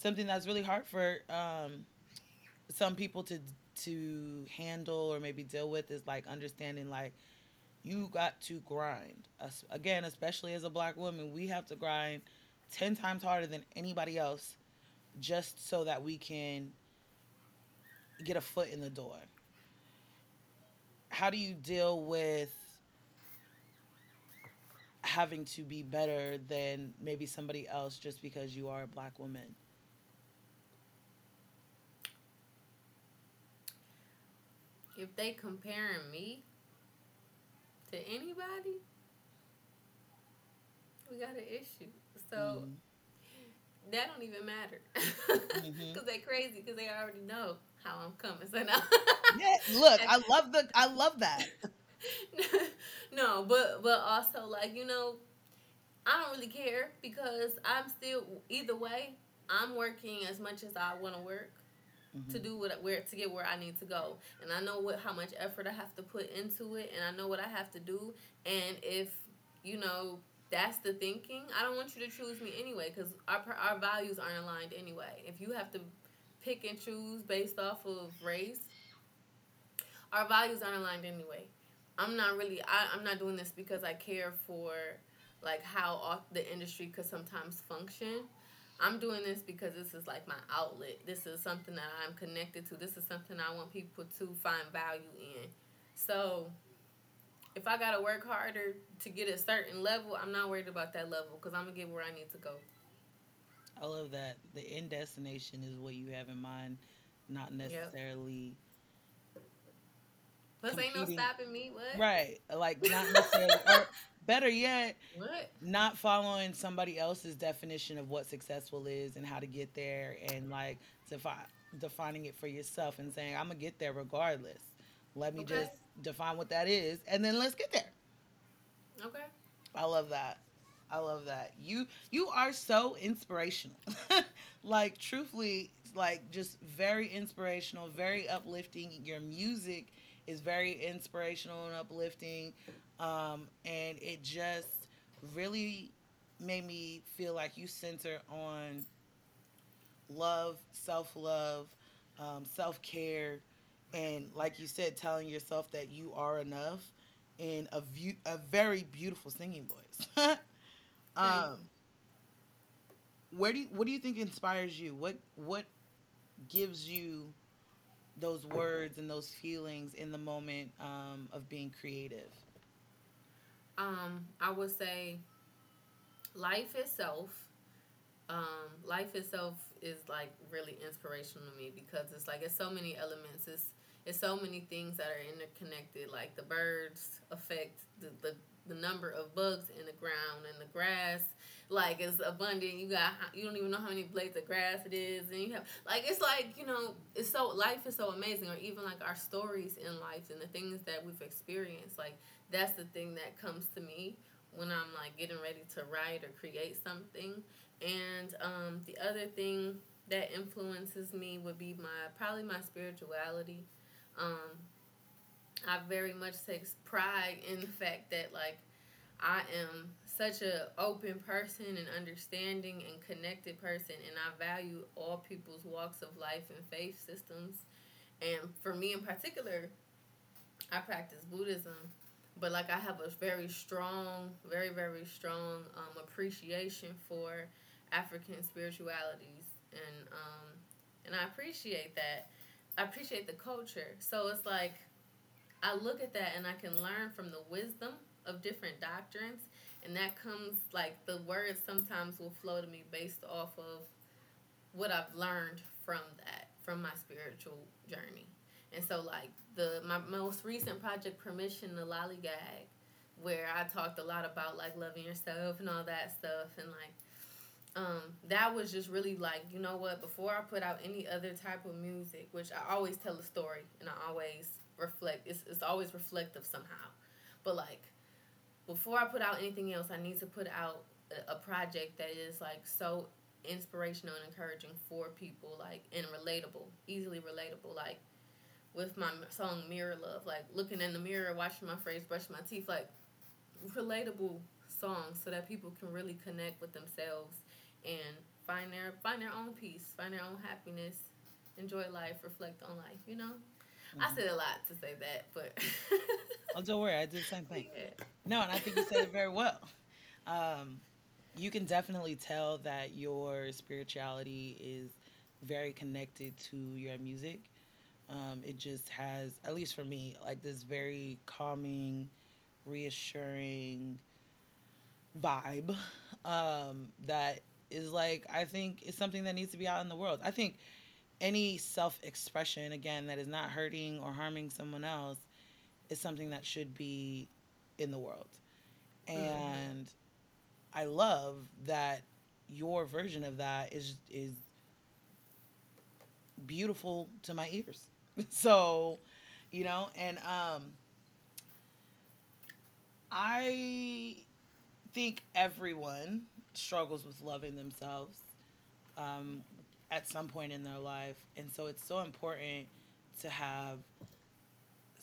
something that's really hard for some people to handle or maybe deal with, is like understanding like you got to grind. Again, especially as a Black woman, we have to grind 10 times harder than anybody else just so that we can get a foot in the door. How do you deal with having to be better than maybe somebody else just because you are a Black woman? If they comparing me to anybody, we got an issue. So that don't even matter because they're crazy, because they already know. how I'm coming. So no. Yeah, look, I love that. No, but also, like, you know, I don't really care because I'm still, either way, I'm working as much as I want to work to do to get where I need to go. And I know how much effort I have to put into it, and I know what I have to do. And if, you know, that's the thinking, I don't want you to choose me anyway, because our values aren't aligned anyway. If you have to pick and choose based off of race, our values aren't aligned anyway. I'm not doing this because I care for, like, how the industry could sometimes function. I'm doing this because this is, like, my outlet. This is something that I'm connected to. This is something I want people to find value in. So if I got to work harder to get a certain level, I'm not worried about that level because I'm going to get where I need to go. I love that. The end destination is what you have in mind, not necessarily... Yep. Plus, ain't no stopping me. What? Right. Like, not necessarily... Better yet, not following somebody else's definition of what successful is and how to get there, and, like, defining it for yourself and saying, I'm going to get there regardless. Let me just define what that is, and then let's get there. Okay. I love that. I love that. You are so inspirational. Like, truthfully, like, just very inspirational, very uplifting. Your music is very inspirational and uplifting. And it just really made me feel like you center on love, self-care, and, like you said, telling yourself that you are enough in a very beautiful singing voice. What do you think inspires you? What gives you those words and those feelings in the moment of being creative? I would say life itself is, like, really inspirational to me because it's, like, it's so many elements. It's so many things that are interconnected, like the birds affect the number of bugs in the ground and the grass. Like, it's abundant. You don't even know how many blades of grass it is. And you have, like, it's like, you know, it's so, life is so amazing. Or even, like, our stories in life and the things that we've experienced, like, that's the thing that comes to me when I'm, like, getting ready to write or create something. And the other thing that influences me would be probably my spirituality. I very much take pride in the fact that, like, I am such an open person and understanding and connected person, and I value all people's walks of life and faith systems. And for me in particular, I practice Buddhism. But, like, I have a very strong, very, very strong appreciation for African spiritualities. And I appreciate that. I appreciate the culture. So it's like I look at that and I can learn from the wisdom of different doctrines. And that comes, like, the words sometimes will flow to me based off of what I've learned from that, from my spiritual journey. And so, like, my most recent project, Permission to Lollygag, where I talked a lot about, like, loving yourself and all that stuff. And, like, that was just really, like, you know what, before I put out any other type of music, which I always tell a story and I always reflect. It's always reflective somehow. But, like, before I put out anything else, I need to put out a project that is, like, so inspirational and encouraging for people, like, and relatable, easily relatable, like, with my song Mirror Love, like, looking in the mirror, washing my face, brushing my teeth, like, relatable songs so that people can really connect with themselves and find their own peace, find their own happiness, enjoy life, reflect on life, you know? Mm-hmm. I said a lot to say that, but... Oh, don't worry, I did the same thing. Yeah. No, and I think you said it very well. You can definitely tell that your spirituality is very connected to your music. It just has, at least for me, like, this very calming, reassuring vibe that is, like, I think is something that needs to be out in the world. I think any self-expression, again, that is not hurting or harming someone else is something that should be in the world. And I love that your version of that is beautiful to my ears. So, you know, and I think everyone struggles with loving themselves at some point in their life. And so it's so important to have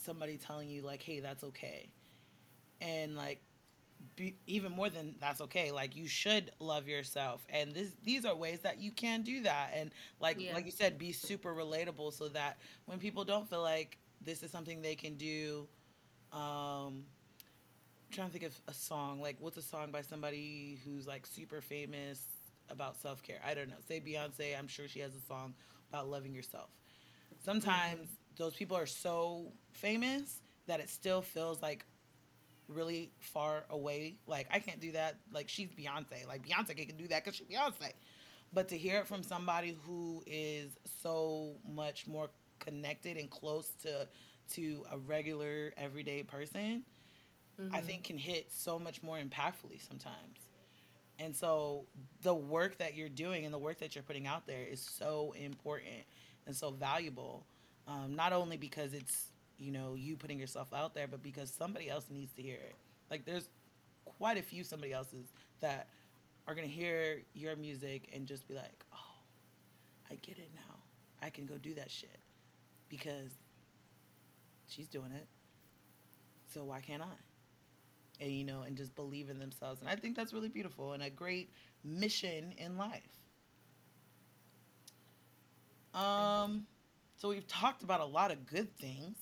somebody telling you, like, hey, that's okay. And, like, even more than that's okay, like, you should love yourself. And these are ways that you can do that. And, like, yeah, like you said, be super relatable so that when people don't feel like this is something they can do, I'm trying to think of a song. Like, what's a song by somebody who's, like, super famous about self-care? I don't know. Say Beyonce. I'm sure she has a song about loving yourself. Sometimes those people are so famous that it still feels, like, really far away. Like, I can't do that. Like, she's Beyonce. Like, Beyonce can do that because she's Beyonce. But to hear it from somebody who is so much more connected and close to a regular, everyday person, mm-hmm, I think can hit so much more impactfully sometimes. And so the work that you're doing and the work that you're putting out there is so important and so valuable, not only because it's, you know, you putting yourself out there, but because somebody else needs to hear it. Like, there's quite a few somebody else's that are going to hear your music and just be like, oh, I get it now. I can go do that shit because she's doing it. So why can't I? And, you know, and just believe in themselves. And I think that's really beautiful and a great mission in life. So we've talked about a lot of good things.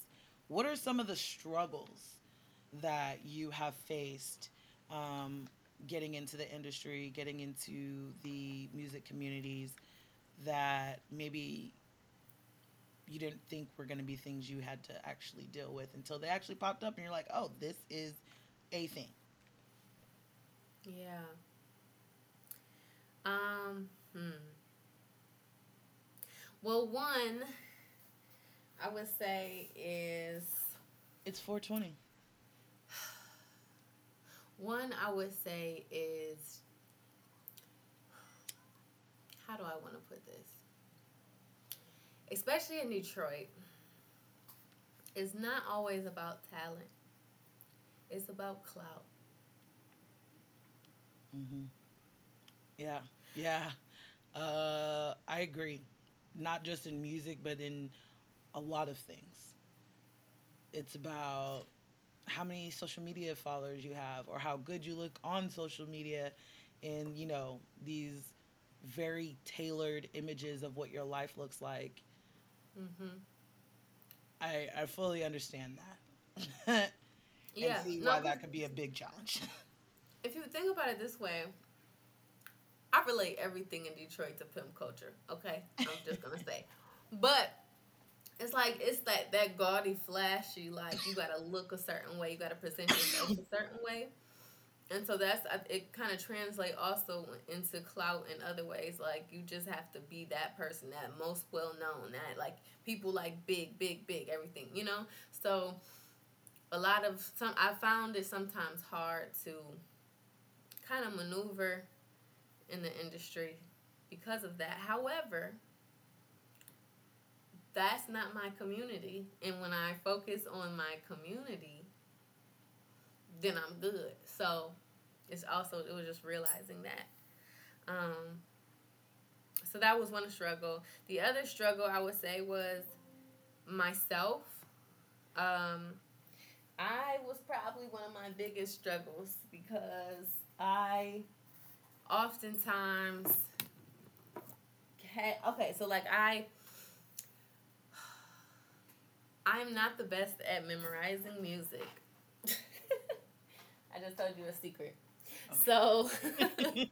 What are some of the struggles that you have faced getting into the industry, getting into the music communities that maybe you didn't think were going to be things you had to actually deal with until they actually popped up and you're like, oh, this is a thing? Yeah. Well, one, I would say is... It's 420. One, I would say is... How do I want to put this? Especially in Detroit, it's not always about talent. It's about clout. Mm-hmm. Yeah. Yeah. I agree. Not just in music, but in a lot of things. It's about how many social media followers you have or how good you look on social media and, you know, these very tailored images of what your life looks like. Mm-hmm. I fully understand that. And yeah, see why that could be a big challenge. If you think about it this way, I relate everything in Detroit to pimp culture, okay? I'm just going to say. But... it's like, it's that gaudy, flashy, like, you got to look a certain way. You got to present yourself a certain way. And so that's, it kind of translates also into clout in other ways. Like, you just have to be that person, that most well-known, that, like, people like big, big, big, everything, you know? So, I found it sometimes hard to kind of maneuver in the industry because of that. However... that's not my community. And when I focus on my community, then I'm good. So it's also, it was just realizing that. So that was one struggle. The other struggle I would say was myself. I was probably one of my biggest struggles because I oftentimes I'm not the best at memorizing music. I just told you a secret. Okay.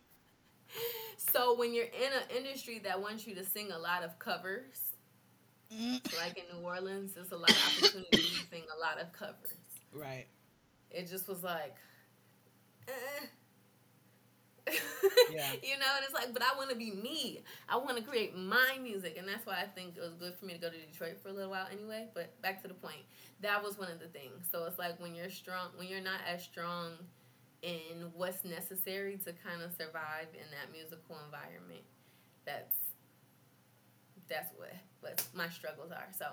So when you're in an industry that wants you to sing a lot of covers, like in New Orleans, there's a lot of opportunity to sing a lot of covers. Right. It just was like, Yeah. You know, and it's like, but I want to be me. I want to create my music, and that's why I think it was good for me to go to Detroit for a little while anyway. But back to the point, that was one of the things. So it's like when you're not as strong in what's necessary to kind of survive in that musical environment, that's that's what my struggles are. So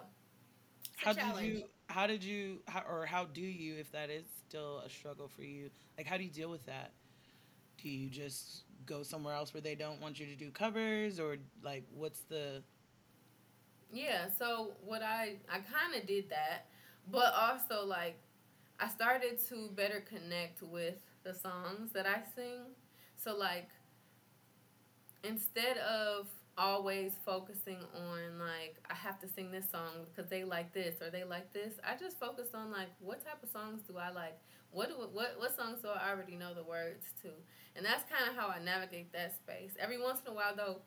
it's a challenge. How do you, if that is still a struggle for you, like, how do you deal with that? Do you just go somewhere else where they don't want you to do covers, or like, what's the... Yeah, so what I kind of did that, but also, like, I started to better connect with the songs that I sing. So, like, instead of always focusing on, like, I have to sing this song because they like this or they like this, I just focused on, like, what type of songs do I like? What songs do I already know the words to? And that's kind of how I navigate that space. Every once in a while, though,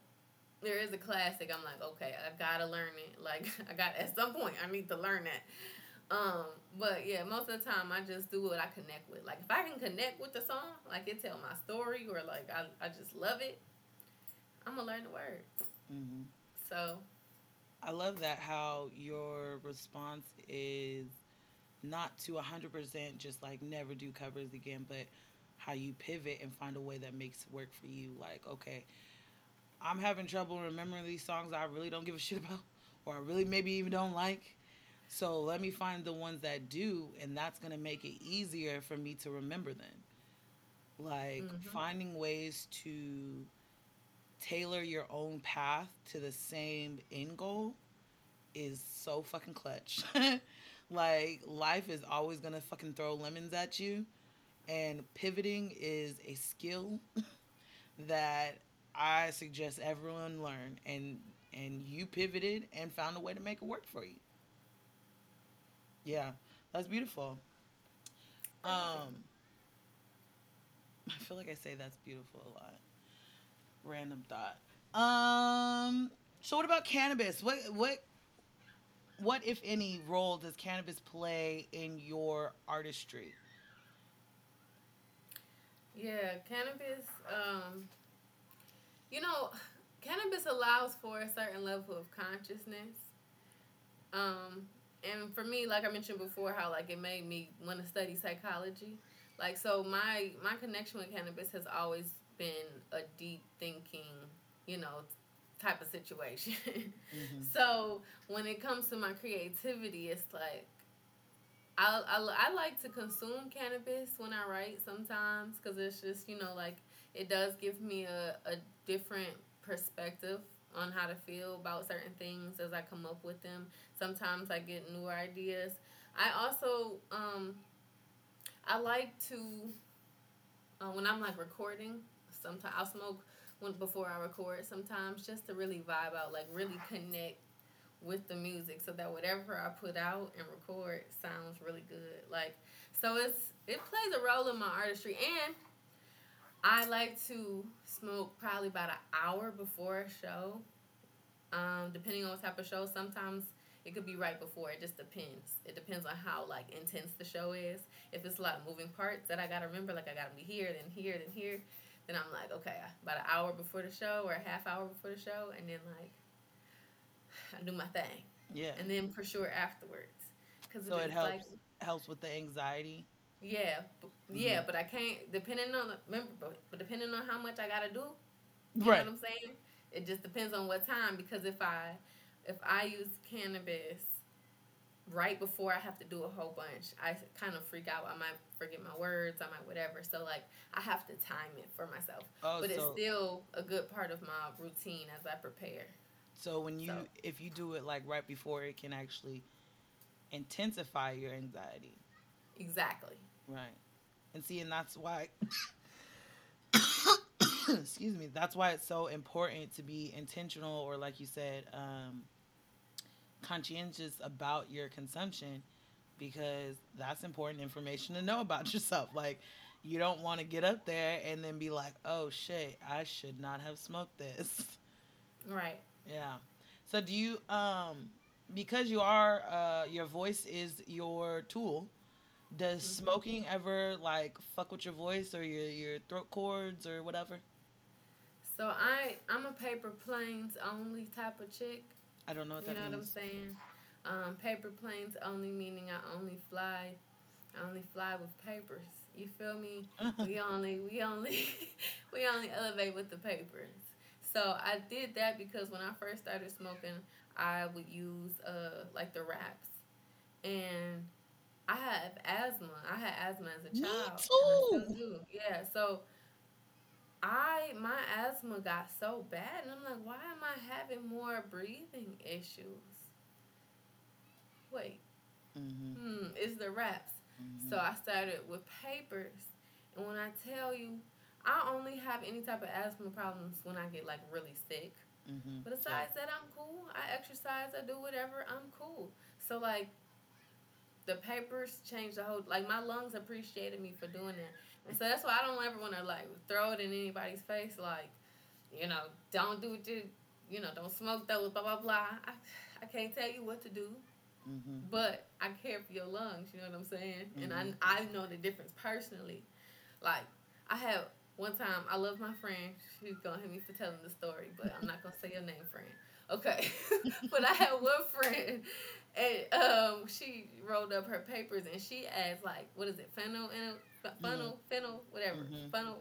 there is a classic. I'm like, okay, I gotta learn it. Like, at some point, I need to learn that. But yeah, most of the time, I just do what I connect with. Like, if I can connect with the song, like, it tell my story, or like, I just love it, I'm gonna learn the words. Mm-hmm. So, I love that how your response is not to 100% just like never do covers again, but how you pivot and find a way that makes work for you. Like, okay, I'm having trouble remembering these songs I really don't give a shit about, or I really maybe even don't like. So let me find the ones that do, and that's going to make it easier for me to remember them. Like, mm-hmm. finding ways to tailor your own path to the same end goal is so fucking clutch. Like, life is always going to fucking throw lemons at you, and pivoting is a skill that I suggest everyone learn, and you pivoted and found a way to make it work for you. Yeah, that's beautiful. I feel like I say that's beautiful a lot. Random thought. So what about cannabis? What if any role does cannabis play in your artistry? Yeah, cannabis. You know, cannabis allows for a certain level of consciousness. And for me, like I mentioned before, how, like, it made me want to study psychology. Like, so my connection with cannabis has always been a deep thinking, you know, type of situation. Mm-hmm. So when it comes to my creativity, it's like, I like to consume cannabis when I write sometimes, because it's just, you know, like, it does give me a different perspective on how to feel about certain things as I come up with them. Sometimes I get newer ideas. I also, I like to, when I'm, like, recording, sometimes I'll smoke before I record sometimes, just to really vibe out, like, really connect with the music, so that whatever I put out and record sounds really good. Like, so it plays a role in my artistry. And I like to smoke probably about an hour before a show, depending on what type of show. Sometimes it could be right before. It just depends. It depends on how, like, intense the show is. If it's a lot of moving parts that I got to remember, like, I got to be here, then here, then here, then I'm like, okay, about an hour before the show or a half hour before the show, and then, like, I do my thing. Yeah. And then for sure afterwards. Cause so it helps, like, helps with the anxiety? Yeah, mm-hmm. But I can't, depending on how much I gotta do, you know what I'm saying? It just depends on what time, because if I use cannabis right before I have to do a whole bunch, I kind of freak out. I might forget my words, I might whatever. So, like, I have to time it for myself. Oh, but so it's still a good part of my routine as I prepare. So if you do it, like, right before, it can actually intensify your anxiety. Exactly. Right. And see, and that's why, excuse me, that's why it's so important to be intentional, or, like you said, conscientious about your consumption, because that's important information to know about yourself. Like, you don't want to get up there and then be like, oh, shit, I should not have smoked this. Right. Yeah. So do you, because you are, your voice is your tool, does smoking ever, like, fuck with your voice or your throat cords or whatever? So I'm a paper planes only type of chick. I don't know what that means. You know what I'm saying? Paper planes only, meaning I only fly with papers. You feel me? We only elevate with the papers. So I did that because when I first started smoking, I would use like the wraps, and I have asthma. I had asthma as a child. Me too. I still do. Yeah. So my asthma got so bad, and I'm like, why am I having more breathing issues? Wait. Mm-hmm. It's the wraps. Mm-hmm. So I started with papers, and when I tell you, I only have any type of asthma problems when I get like really sick. Mm-hmm. But besides that, I'm cool. I exercise. I do whatever. I'm cool. So like, the papers changed the whole. Like my lungs appreciated me for doing that, and so that's why I don't ever want to like throw it in anybody's face. Like, you know, don't do it. You know, don't smoke those. Blah blah blah. I can't tell you what to do. Mm-hmm. But I care for your lungs, you know what I'm saying? Mm-hmm. And I know the difference personally. Like, I had one time, I love my friend. She's going to hit me for telling the story, but I'm not going to say your name, friend. Okay. But I had one friend, and she rolled up her papers, and she asked, like, what is it, fennel,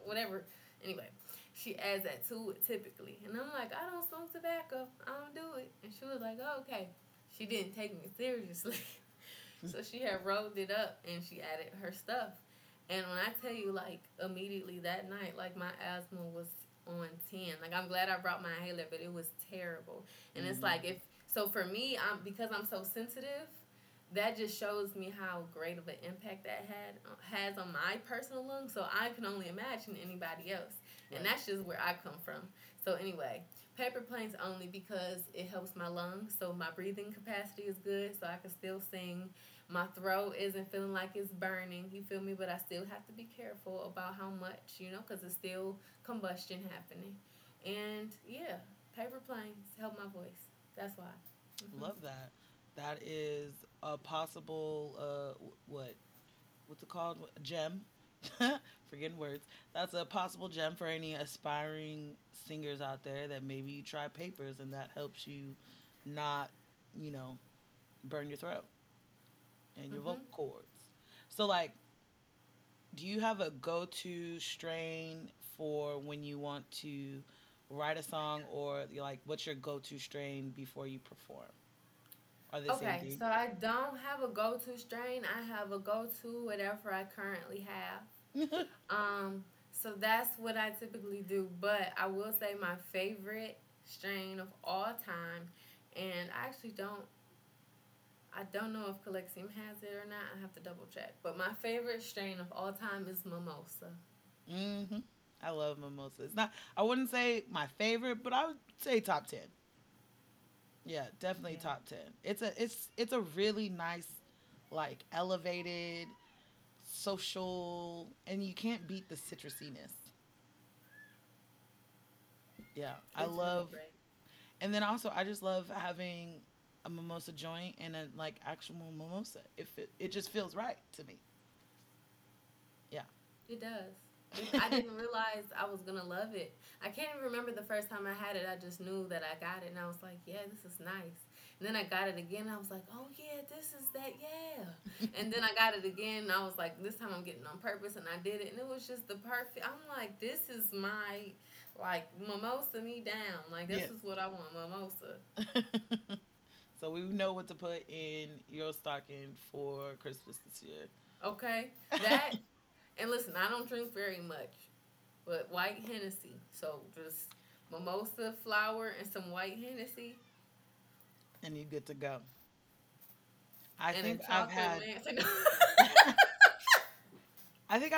whatever. Anyway, she adds that to it typically. And I'm like, I don't smoke tobacco. I don't do it. And she was like, oh, okay. She didn't take me seriously. So she had rolled it up and she added her stuff. And when I tell you, like, immediately that night, like, my asthma was on 10. Like, I'm glad I brought my inhaler, but it was terrible. And it's like, so for me, because I'm so sensitive, that just shows me how great of an impact that has on my personal lungs. So I can only imagine anybody else. And that's just where I come from. So anyway, paper planes only because it helps my lungs, so my breathing capacity is good, so I can still sing. My throat isn't feeling like it's burning, you feel me? But I still have to be careful about how much, you know, because it's still combustion happening. And, yeah, paper planes help my voice. That's why. Mm-hmm. Love that. That is a possible, what's it called? Gem. Forgetting words. That's a possible gem for any aspiring singers out there, that maybe you try papers and that helps you not, you know, burn your throat and your vocal cords. So, like, do you have a go-to strain for when you want to write a song, or, like, what's your go-to strain before you perform? Okay, so I don't have a go-to strain. I have a go-to whatever I currently have. So that's what I typically do. But I will say my favorite strain of all time, and I actually don't know if Calyxeum has it or not. I have to double check. But my favorite strain of all time is Mimosa. Mm-hmm. I love Mimosa. It's not. I wouldn't say my favorite, but I would say top 10. Yeah, definitely top 10. It's a really nice, like, elevated, social, and you can't beat the citrusiness. Yeah, I love. Really, and then also, I just love having a mimosa joint and a, like, actual mimosa. It just feels right to me. Yeah. It does. I didn't realize I was going to love it. I can't even remember the first time I had it. I just knew that I got it, and I was like, yeah, this is nice. And then I got it again, and I was like, oh, yeah, this is that, yeah. And then I got it again, and I was like, this time I'm getting it on purpose, and I did it. And it was just the perfect. I'm like, this is my, like, mimosa me down. Like, this is what I want, mimosa. So we know what to put in your stocking for Christmas this year. Okay. That. And listen, I don't drink very much, but white Hennessy. So just mimosa flower and some white Hennessy, and you're good to go. I think I've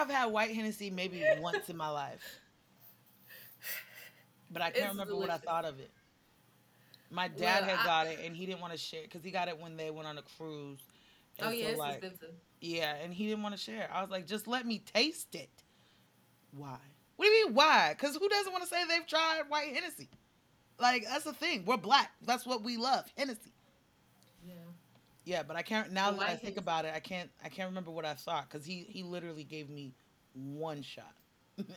had white Hennessy maybe once in my life, but I can't remember delicious. What I thought of it. My dad got it, and he didn't want to share because he got it when they went on a cruise. And it's expensive. Yeah, and he didn't want to share. I was like, just let me taste it. Why? What do you mean, why? Because who doesn't want to say they've tried white Hennessy? Like, that's the thing. We're black. That's what we love, Hennessy. Yeah. Yeah, but I can't, now that I think about it, I can't remember what I thought, because he literally gave me one shot. You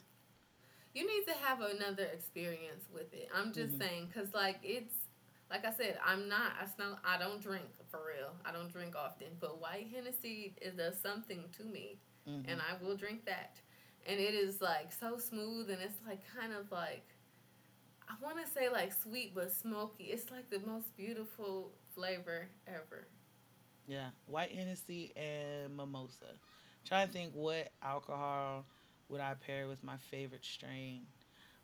need to have another experience with it. I'm just saying, because, like, it's, like I said, I don't drink, for real. I don't drink often. But white Hennessy does something to me, and I will drink that. And it is, like, so smooth, and it's, like, kind of, like, I want to say like sweet but smoky. It's like the most beautiful flavor ever. Yeah, white Hennessy and mimosa. I'm trying to think what alcohol would I pair with my favorite strain.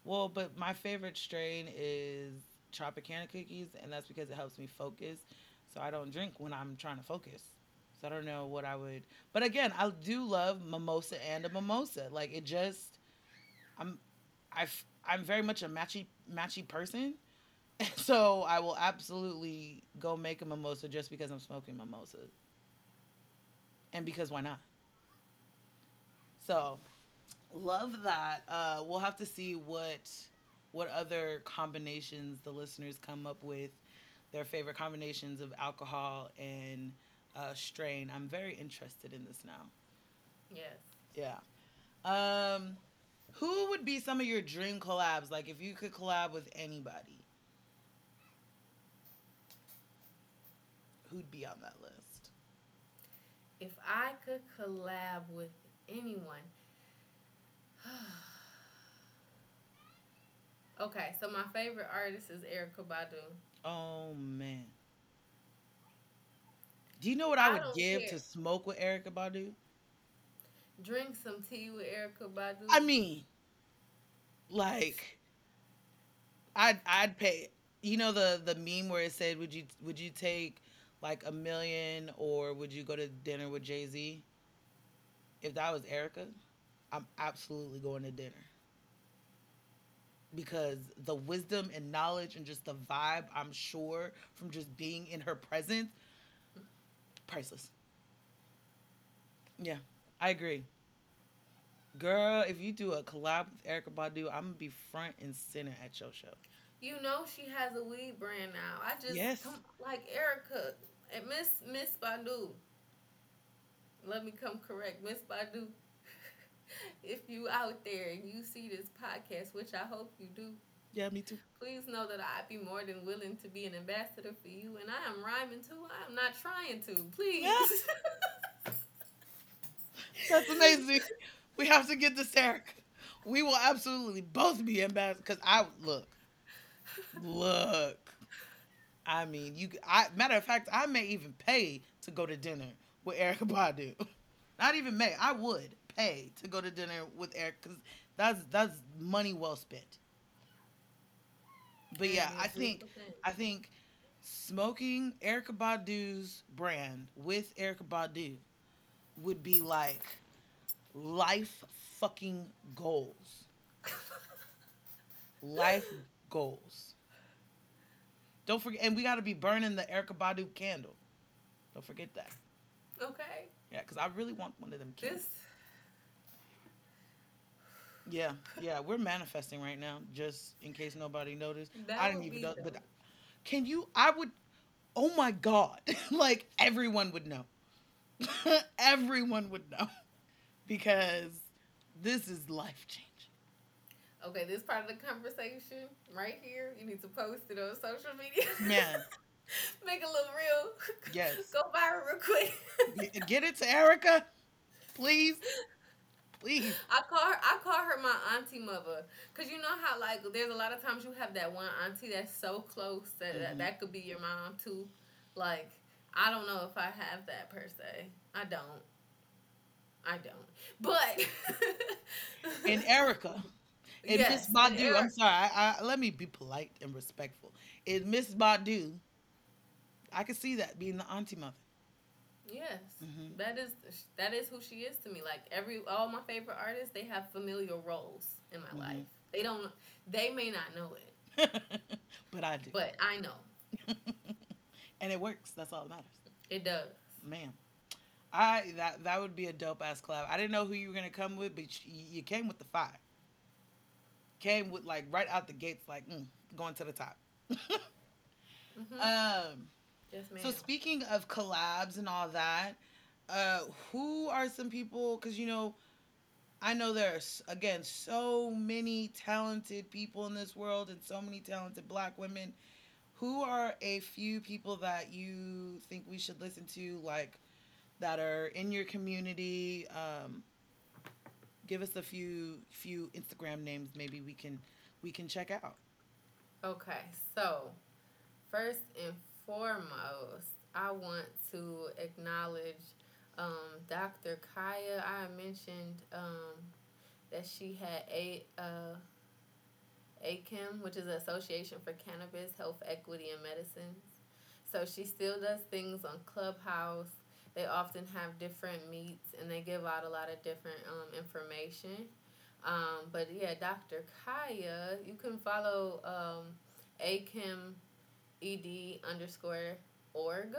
Well, but my favorite strain is Tropicana Cookies, and that's because it helps me focus. So I don't drink when I'm trying to focus. So I don't know what I would. But again, I do love mimosa and a mimosa. Like it just, I'm very much a matchy person. So I will absolutely go make a mimosa just because I'm smoking mimosas. And because why not? So love that. We'll have to see what other combinations the listeners come up with, their favorite combinations of alcohol and strain. I'm very interested in this now. Yes. Yeah. Who would be some of your dream collabs? Like if you could collab with anybody, who'd be on that list? If I could collab with anyone. Okay, so my favorite artist is Erykah Badu. Oh, man. Do you know what I would give to smoke with Erykah Badu? Drink some tea with Erykah Badu. I mean, like, I'd pay. You know the meme where it said, would you take like $1 million or would you go to dinner with Jay-Z? If that was Erykah, I'm absolutely going to dinner. Because the wisdom and knowledge and just the vibe, I'm sure, from just being in her presence, priceless. Yeah, I agree. Girl, if you do a collab with Erykah Badu, I'm going to be front and center at your show. You know she has a weed brand now. I just, yes. Come, like Erykah, and Miss Badu. Let me come correct. Miss Badu. If you out there and you see this podcast, which I hope you do. Yeah, me too. Please know that I'd be more than willing to be an ambassador for you. And I am rhyming too. I am not trying to. Please. Yes. That's amazing. We have to get this, Erykah. We will absolutely both be ambassadors. Because I, look. I mean, matter of fact, I may even pay to go to dinner with Erykah Badu. Not even may. I would. Hey, to go to dinner with Erykah, because that's money well spent. But yeah, I think smoking Erykah Badu's brand with Erykah Badu would be like life fucking goals. Life goals. Don't forget, and we got to be burning the Erykah Badu candle. Don't forget that. Okay. Yeah, because I really want one of them candles. Yeah, we're manifesting right now, just in case nobody noticed. I didn't even know, but oh my God, like everyone would know. Everyone would know, because this is life-changing. Okay, this part of the conversation right here, you need to post it on social media. Yeah. Make a little reel. Yes. Go viral real quick. Get it to Erykah, please. Please. I call her my auntie mother, because you know how like there's a lot of times you have that one auntie that's so close that mm-hmm. that could be your mom too. Like I don't know if I have that per se. I don't. But and Erykah and yes, Miss Badu. And I'm sorry. I let me be polite and respectful. And Miss Badu, I could see that being the auntie mother. Yes, mm-hmm. that is who she is to me. Like all my favorite artists, they have familial roles in my mm-hmm. life. They may not know it, but I do. But I know, and it works. That's all that matters. It does, man. That would be a dope ass collab. I didn't know who you were gonna come with, but you came with the fire. Came with like right out the gates, like going to the top. Mm-hmm. Yes, ma'am. So speaking of collabs and all that, who are some people? Because, you know, I know there's, again, so many talented people in this world and so many talented Black women. Who are a few people that you think we should listen to, like, that are in your community? Give us a few Instagram names maybe we can check out. Okay, so first and foremost, I want to acknowledge Dr. Kaya. I mentioned that she had ACHEM, which is the Association for Cannabis Health Equity and Medicine. So she still does things on Clubhouse. They often have different meets, and they give out a lot of different information. But yeah, Dr. Kaya, you can follow ACHEMED_org if you want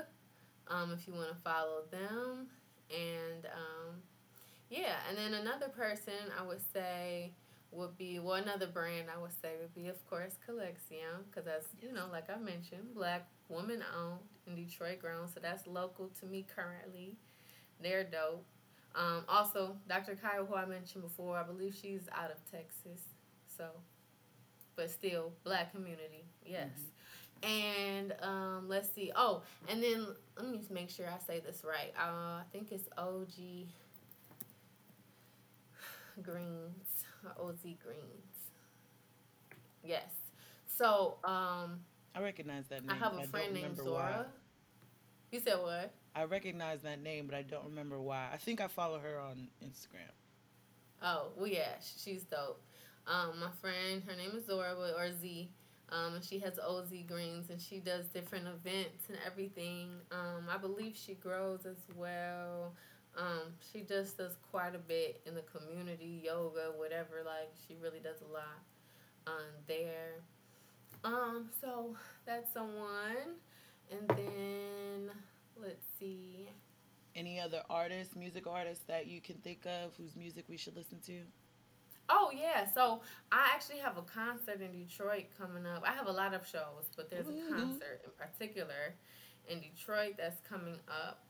to follow them. And yeah, and then another person I would say would be, well, another brand I would say would be, of course, Calyxeum, because that's, you know, like I mentioned, Black woman owned and Detroit grown, so that's local to me currently. They're dope. Also, Dr. Kaya, who I mentioned before, I believe she's out of Texas, so, but still, Black community, yes. Mm-hmm. And let's see. Oh, and then let me just make sure I say this right. I think it's OG Greenz, or Oz Greenz. Yes. So, I recognize that name. I have a friend named Zora. Why. You said what? I recognize that name, but I don't remember why. I think I follow her on Instagram. Oh, well, yeah, she's dope. My friend, her name is Zora, or Z, and she has OZ Greenz, and she does different events and everything. I believe she grows as well. She just does quite a bit in the community, yoga, whatever. Like, she really does a lot there. So that's someone. And then, let's see. Any other artists, music artists that you can think of whose music we should listen to? Oh, yeah. So, I actually have a concert in Detroit coming up. I have a lot of shows, but there's a concert in particular in Detroit that's coming up.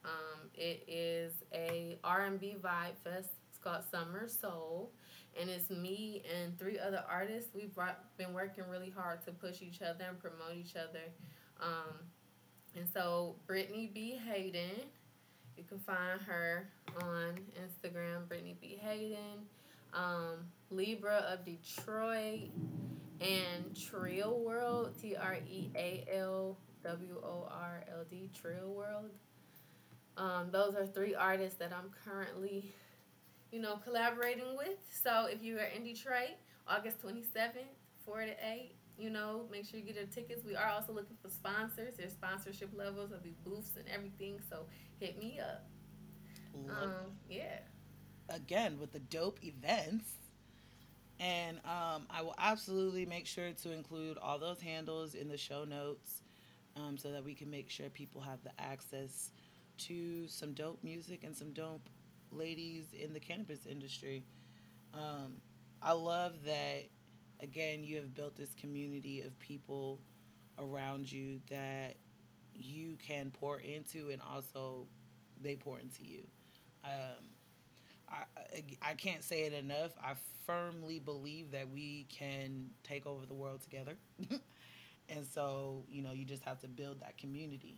It is a R&B vibe fest. It's called Summer Soul. And it's me and three other artists. We've been working really hard to push each other and promote each other. And so, Brittney B. Hayden, you can find her on Instagram, Brittney B. Hayden, Libra of Detroit, and Treal World, TREALWORLD, Treal World. Those are three artists that I'm currently, you know, collaborating with. So, if you are in Detroit, August 27th, 4 to 8. You know, make sure you get your tickets. We are also looking for sponsors. There's sponsorship levels. There'll be booths and everything. So hit me up. Love yeah. Again, with the dope events. And I will absolutely make sure to include all those handles in the show notes so that we can make sure people have the access to some dope music and some dope ladies in the cannabis industry. I love that. Again, you have built this community of people around you that you can pour into, and also they pour into you. I can't say it enough. I firmly believe that we can take over the world together. And so, you know, you just have to build that community.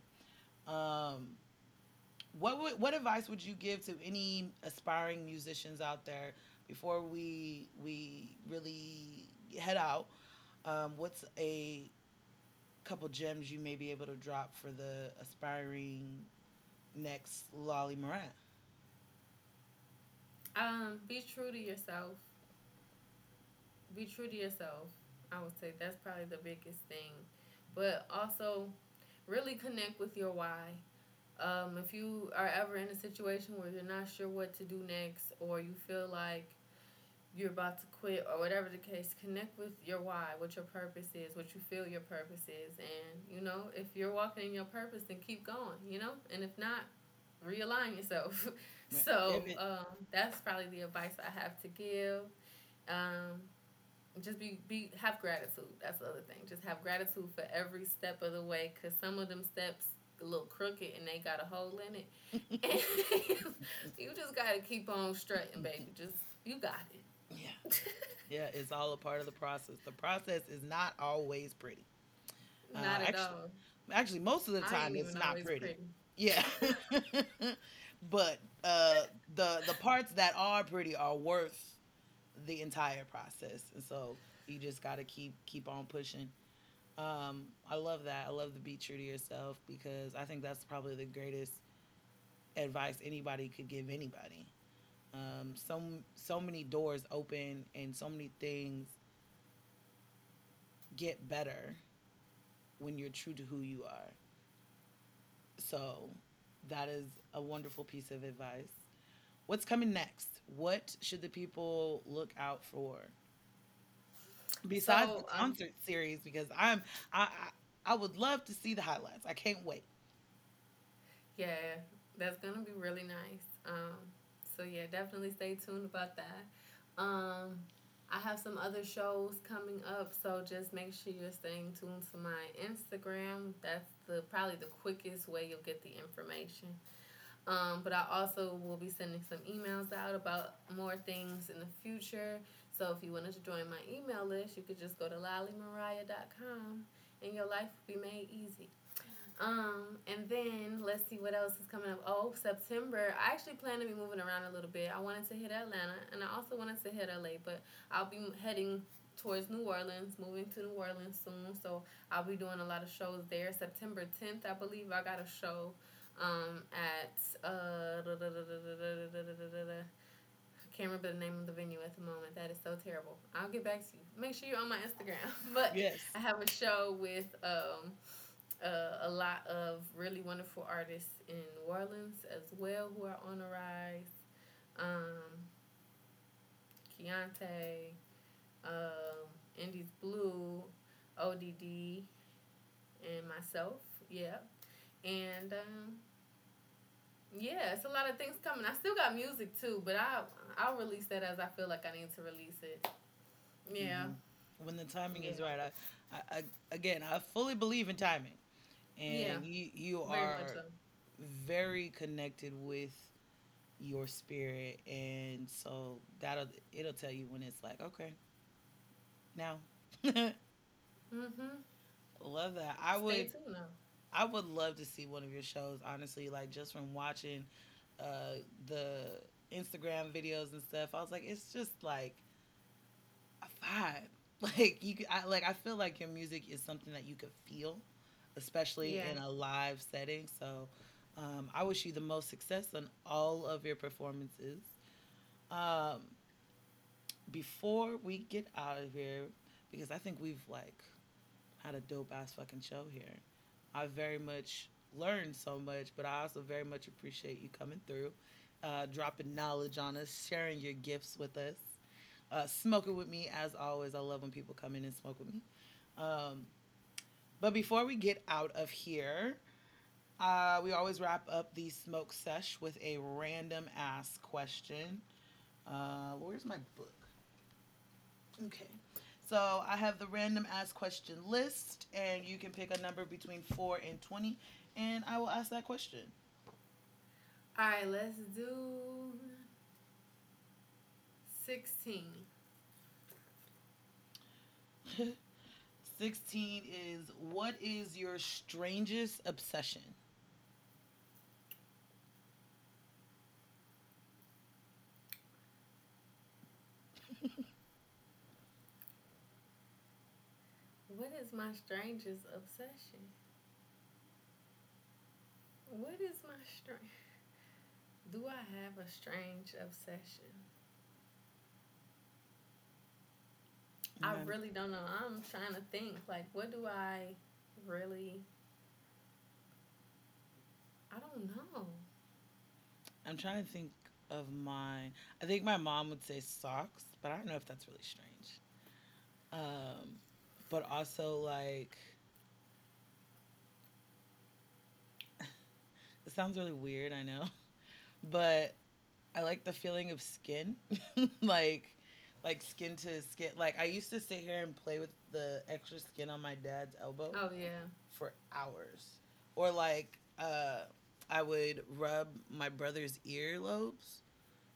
What advice would you give to any aspiring musicians out there before we really head out? What's a couple gems you may be able to drop for the aspiring next Lolly Mariah? Be true to yourself. Be true to yourself. I would say that's probably the biggest thing. But also, really connect with your why. If you are ever in a situation where you're not sure what to do next, or you feel like you're about to quit, or whatever the case, connect with your why, what your purpose is, what you feel your purpose is. And, you know, if you're walking in your purpose, then keep going, you know? And if not, realign yourself. So that's probably the advice I have to give. Just have gratitude. That's the other thing. Just have gratitude for every step of the way, because some of them steps a little crooked and they got a hole in it. And you just got to keep on strutting, baby. Just, you got it. Yeah. Yeah, it's all a part of the process. The process is not always pretty. Not at all. Actually, most of the time it's not pretty. Yeah. But the parts that are pretty are worth the entire process. And so you just got to keep on pushing. I love that. I love the be true to yourself, because I think that's probably the greatest advice anybody could give anybody. So many doors open and so many things get better when you're true to who you are. So that is a wonderful piece of advice. What's coming next? What should the people look out for? Besides the concert series, because I would love to see the highlights. I can't wait. Yeah, that's going to be really nice. So yeah, definitely stay tuned about that. I have some other shows coming up, so just make sure you're staying tuned to my Instagram. That's probably the quickest way you'll get the information. But I also will be sending some emails out about more things in the future. So if you wanted to join my email list, you could just go to lollymariah.com and your life will be made easy. And then let's see what else is coming up. Oh, September. I actually plan to be moving around a little bit. I wanted to hit Atlanta and I also wanted to hit LA, but I'll be heading towards New Orleans, moving to New Orleans soon. So I'll be doing a lot of shows there. September 10th, I believe I got a show at I can't remember the name of the venue at the moment. That is so terrible. I'll get back to you. Make sure you're on my Instagram. But yes. I have a show with a lot of really wonderful artists in New Orleans as well who are on the rise. Keontae, Indies Blue, ODD, and myself. Yeah. And yeah, it's a lot of things coming. I still got music too, but I'll release that as I feel like I need to release it. Yeah. Mm-hmm. When the timing is right. I fully believe in timing. And you are very, so. Very connected with your spirit, and so it'll tell you when it's like, okay, now. Mm-hmm. Love that. I would love to see one of your shows, honestly, like just from watching the Instagram videos and stuff. I was like, it's just like a vibe. Like I feel like your music is something that you could feel, especially in a live setting. So I wish you the most success on all of your performances. Before we get out of here, because I think we've like had a dope ass fucking show here. I very much learned so much, but I also very much appreciate you coming through, dropping knowledge on us, sharing your gifts with us, smoking with me as always. I love when people come in and smoke with me. But before we get out of here, we always wrap up the smoke sesh with a random ass question. Where's my book? Okay. So I have the random ass question list, and you can pick a number between 4 and 20, and I will ask that question. All right, let's do 16. 16 is, what is your strangest obsession? What is my strangest obsession? What is my strange? Do I have a strange obsession? I really don't know. I'm trying to think. Like, what do I really? I don't know. I'm trying to think of mine. I think my mom would say socks, but I don't know if that's really strange. But also, like, it sounds really weird, I know, but I like the feeling of skin, like skin to skin. Like, I used to sit here and play with the extra skin on my dad's elbow. Oh, yeah. For hours. Or, like, I would rub my brother's earlobes.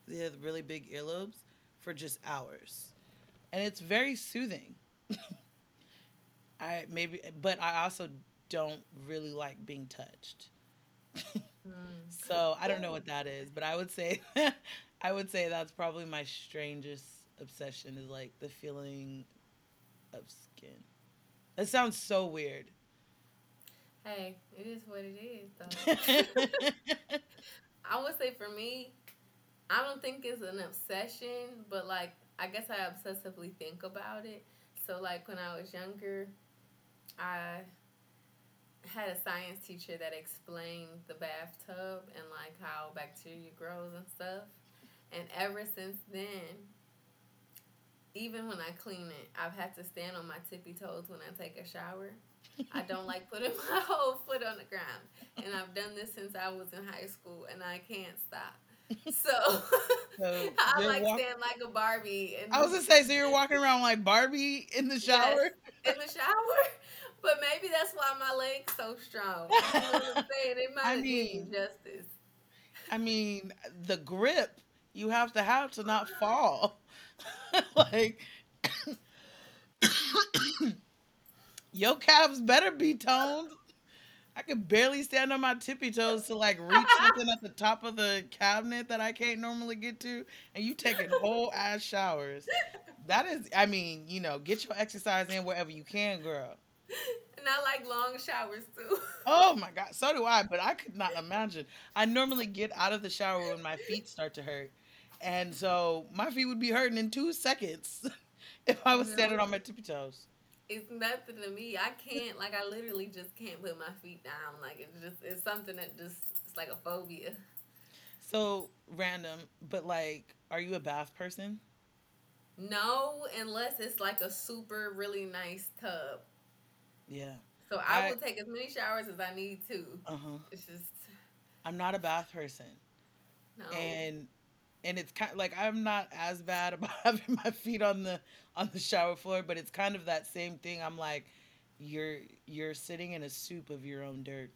They have really big earlobes for just hours. And it's very soothing. But I also don't really like being touched. So I don't know what that is, but I would say that's probably my strangest obsession, is like the feeling of skin. That sounds so weird. Hey, it is what it is, though. I would say for me, I don't think it's an obsession, but, like, I guess I obsessively think about it. So, like, when I was younger, I had a science teacher that explained the bathtub and, like, how bacteria grows and stuff. And ever since then, even when I clean it, I've had to stand on my tippy toes when I take a shower. I don't like putting my whole foot on the ground. And I've done this since I was in high school, and I can't stop. So I like stand like a Barbie. I was going to say, so you're walking around like Barbie in the shower? Yes, in the shower. But maybe that's why my leg's so strong. You know what I'm saying? It might have been justice. I mean, the grip you have to not fall. Like... Your calves better be toned. I could barely stand on my tippy toes to like reach something at the top of the cabinet that I can't normally get to. And you taking whole ass showers. That is, I mean, you know, get your exercise in wherever you can, girl. And I like long showers too. Oh my God. So do I, but I could not imagine. I normally get out of the shower when my feet start to hurt. And so my feet would be hurting in 2 seconds if I was standing on my tippy toes. It's nothing to me. I can't, like, I literally just can't put my feet down. Like, it's something that just, it's like a phobia. So, random, but, like, are you a bath person? No, unless it's, like, a super, really nice tub. Yeah. So, I will take as many showers as I need to. Uh-huh. It's just... I'm not a bath person. No. And it's kind of, like, I'm not as bad about having my feet on the shower floor, but it's kind of that same thing. I'm like, you're sitting in a soup of your own dirt.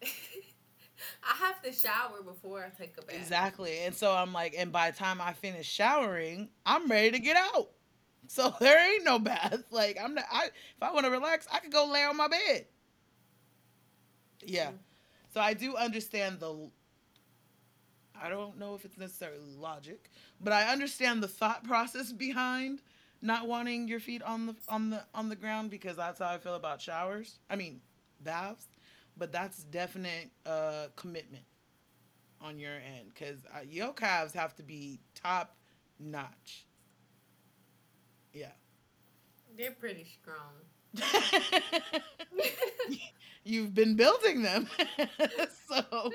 I have to shower before I take a bath. Exactly. And so I'm like, and by the time I finish showering, I'm ready to get out. So there ain't no bath. Like, if I want to relax, I could go lay on my bed. Yeah. So I do understand I don't know if it's necessarily logic, but I understand the thought process behind not wanting your feet on the ground, because that's how I feel about baths. But that's definite commitment on your end, because your calves have to be top notch. Yeah. They're pretty strong. You've been building them. So...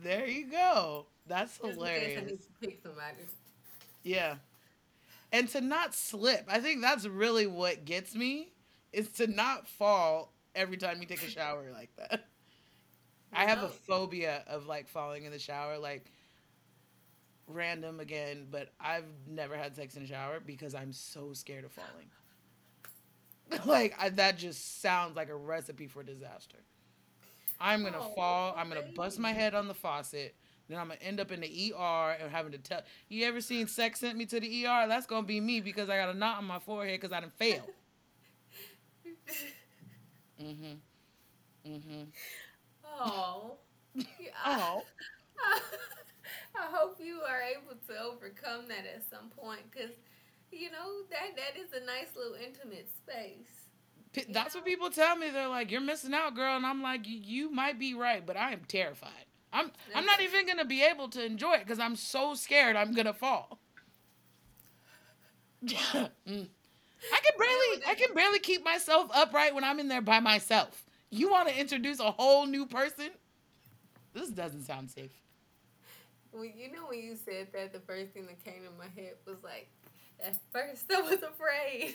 There you go. That's hilarious. I need to pick somebody. Yeah. And to not slip. I think that's really what gets me, is to not fall every time you take a shower like that. I have a phobia of, like, falling in the shower. Like, random again, but I've never had sex in a shower because I'm so scared of falling. Like, that just sounds like a recipe for disaster. I'm going to fall. I'm going to bust my head on the faucet. Then I'm going to end up in the ER and having to tell. You ever seen Sex Sent Me to the ER? That's going to be me, because I got a knot on my forehead because I done failed. Mm-hmm. Mm-hmm. Oh. Oh. I hope you are able to overcome that at some point, because, you know, that is a nice little intimate space. That's what people tell me. They're like, "You're missing out, girl," and I'm like, "You might be right, but I am terrified. I'm not even gonna be able to enjoy it because I'm so scared I'm gonna fall." I can barely keep myself upright when I'm in there by myself. You want to introduce a whole new person? This doesn't sound safe. Well, you know, when you said that, the first thing that came to my head was like, at first I was afraid.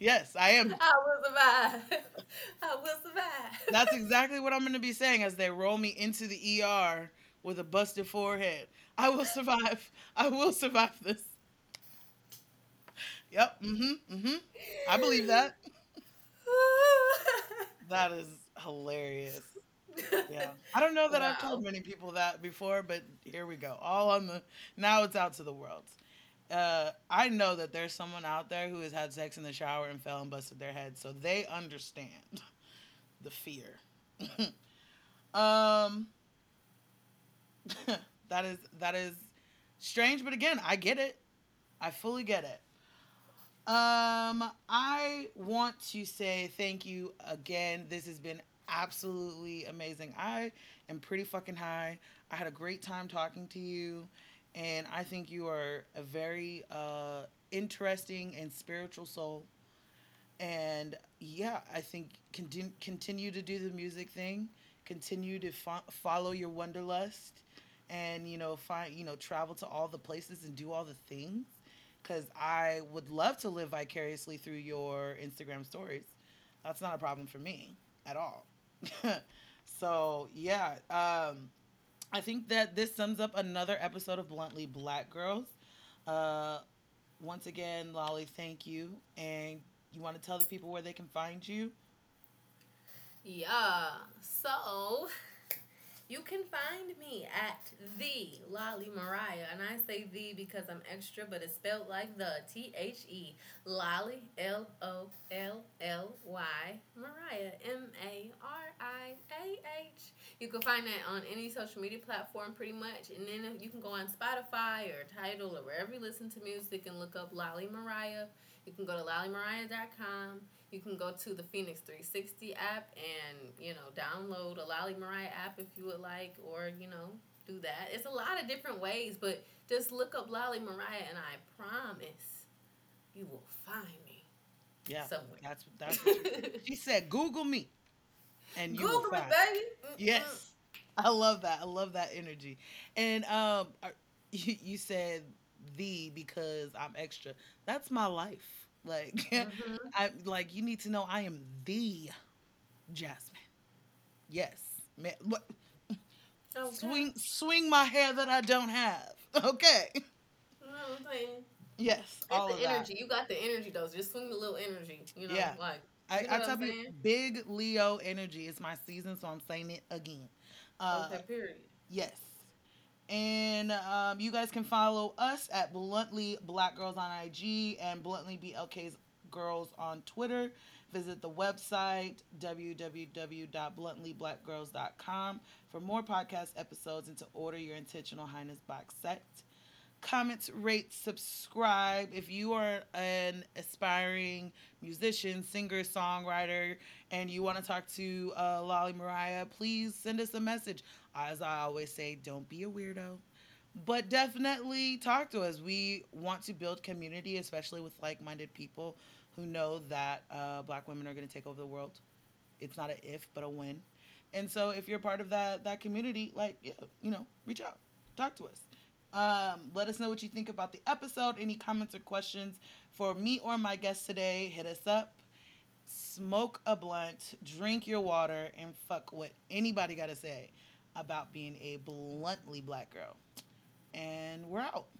Yes, I am. I will survive. That's exactly what I'm going to be saying as they roll me into the ER with a busted forehead. I will survive. I will survive this. Yep. Mm-hmm. Mm-hmm. I believe that. That is hilarious. Yeah. I don't know that I've told many people that before, but here we go. Now it's out to the world. I know that there's someone out there who has had sex in the shower and fell and busted their head, so they understand the fear. That is strange, but again, I get it. I fully get it. I want to say thank you again. This has been absolutely amazing. I am pretty fucking high. I had a great time talking to you, and I think you are a very interesting and spiritual soul. And yeah, I think continue to do the music thing, continue to follow your wanderlust, and travel to all the places and do all the things. Because I would love to live vicariously through your Instagram stories. That's not a problem for me at all. So, yeah. I think that this sums up another episode of Bluntly Black Girls. Once again, Lolly, thank you. And you want to tell the people where they can find you? Yeah. So, you can find me at the Lolly Mariah. And I say the because I'm extra, but it's spelled like the, T-H-E, Lolly, L-O-L-L-Y, Mariah, M-A-R-I-A-H. You can find that on any social media platform pretty much. And then you can go on Spotify or Tidal or wherever you listen to music and look up Lolly Mariah. You can go to lollymariah.com. You can go to the Phoenix 360 app and, download a Lolly Mariah app if you would like, or, do that. It's a lot of different ways, but just look up Lolly Mariah and I promise you will find me. Yeah. Somewhere. That's she said, Google me. And you Google will find me, baby. Yes. I love that. I love that energy. And you said the because I'm extra. That's my life. You need to know I am the Jasmine. Yes. Man, what? Okay. Swing my hair that I don't have. Okay. Yes. All of the energy. That. You got the energy though. Just swing the little energy. Yeah. I tell you, big Leo energy. It's my season, so I'm saying it again. Okay, period. Yes. And you guys can follow us at Bluntly Black Girls on IG and Bluntly BLK's Girls on Twitter. Visit the website, www.bluntlyblackgirls.com, for more podcast episodes and to order your Intentional Highness box set. Comment, rate, subscribe. If you are an aspiring musician, singer, songwriter, and you want to talk to Lolly Mariah, please send us a message. As I always say, don't be a weirdo, but definitely talk to us. We want to build community, especially with like-minded people who know that Black women are going to take over the world. It's not an if, but a when. And so if you're part of that community, reach out, talk to us. Let us know what you think about the episode. Any comments or questions for me or my guest today, hit us up. Smoke a blunt, drink your water, and fuck what anybody got to say about being a bluntly black girl. And we're out.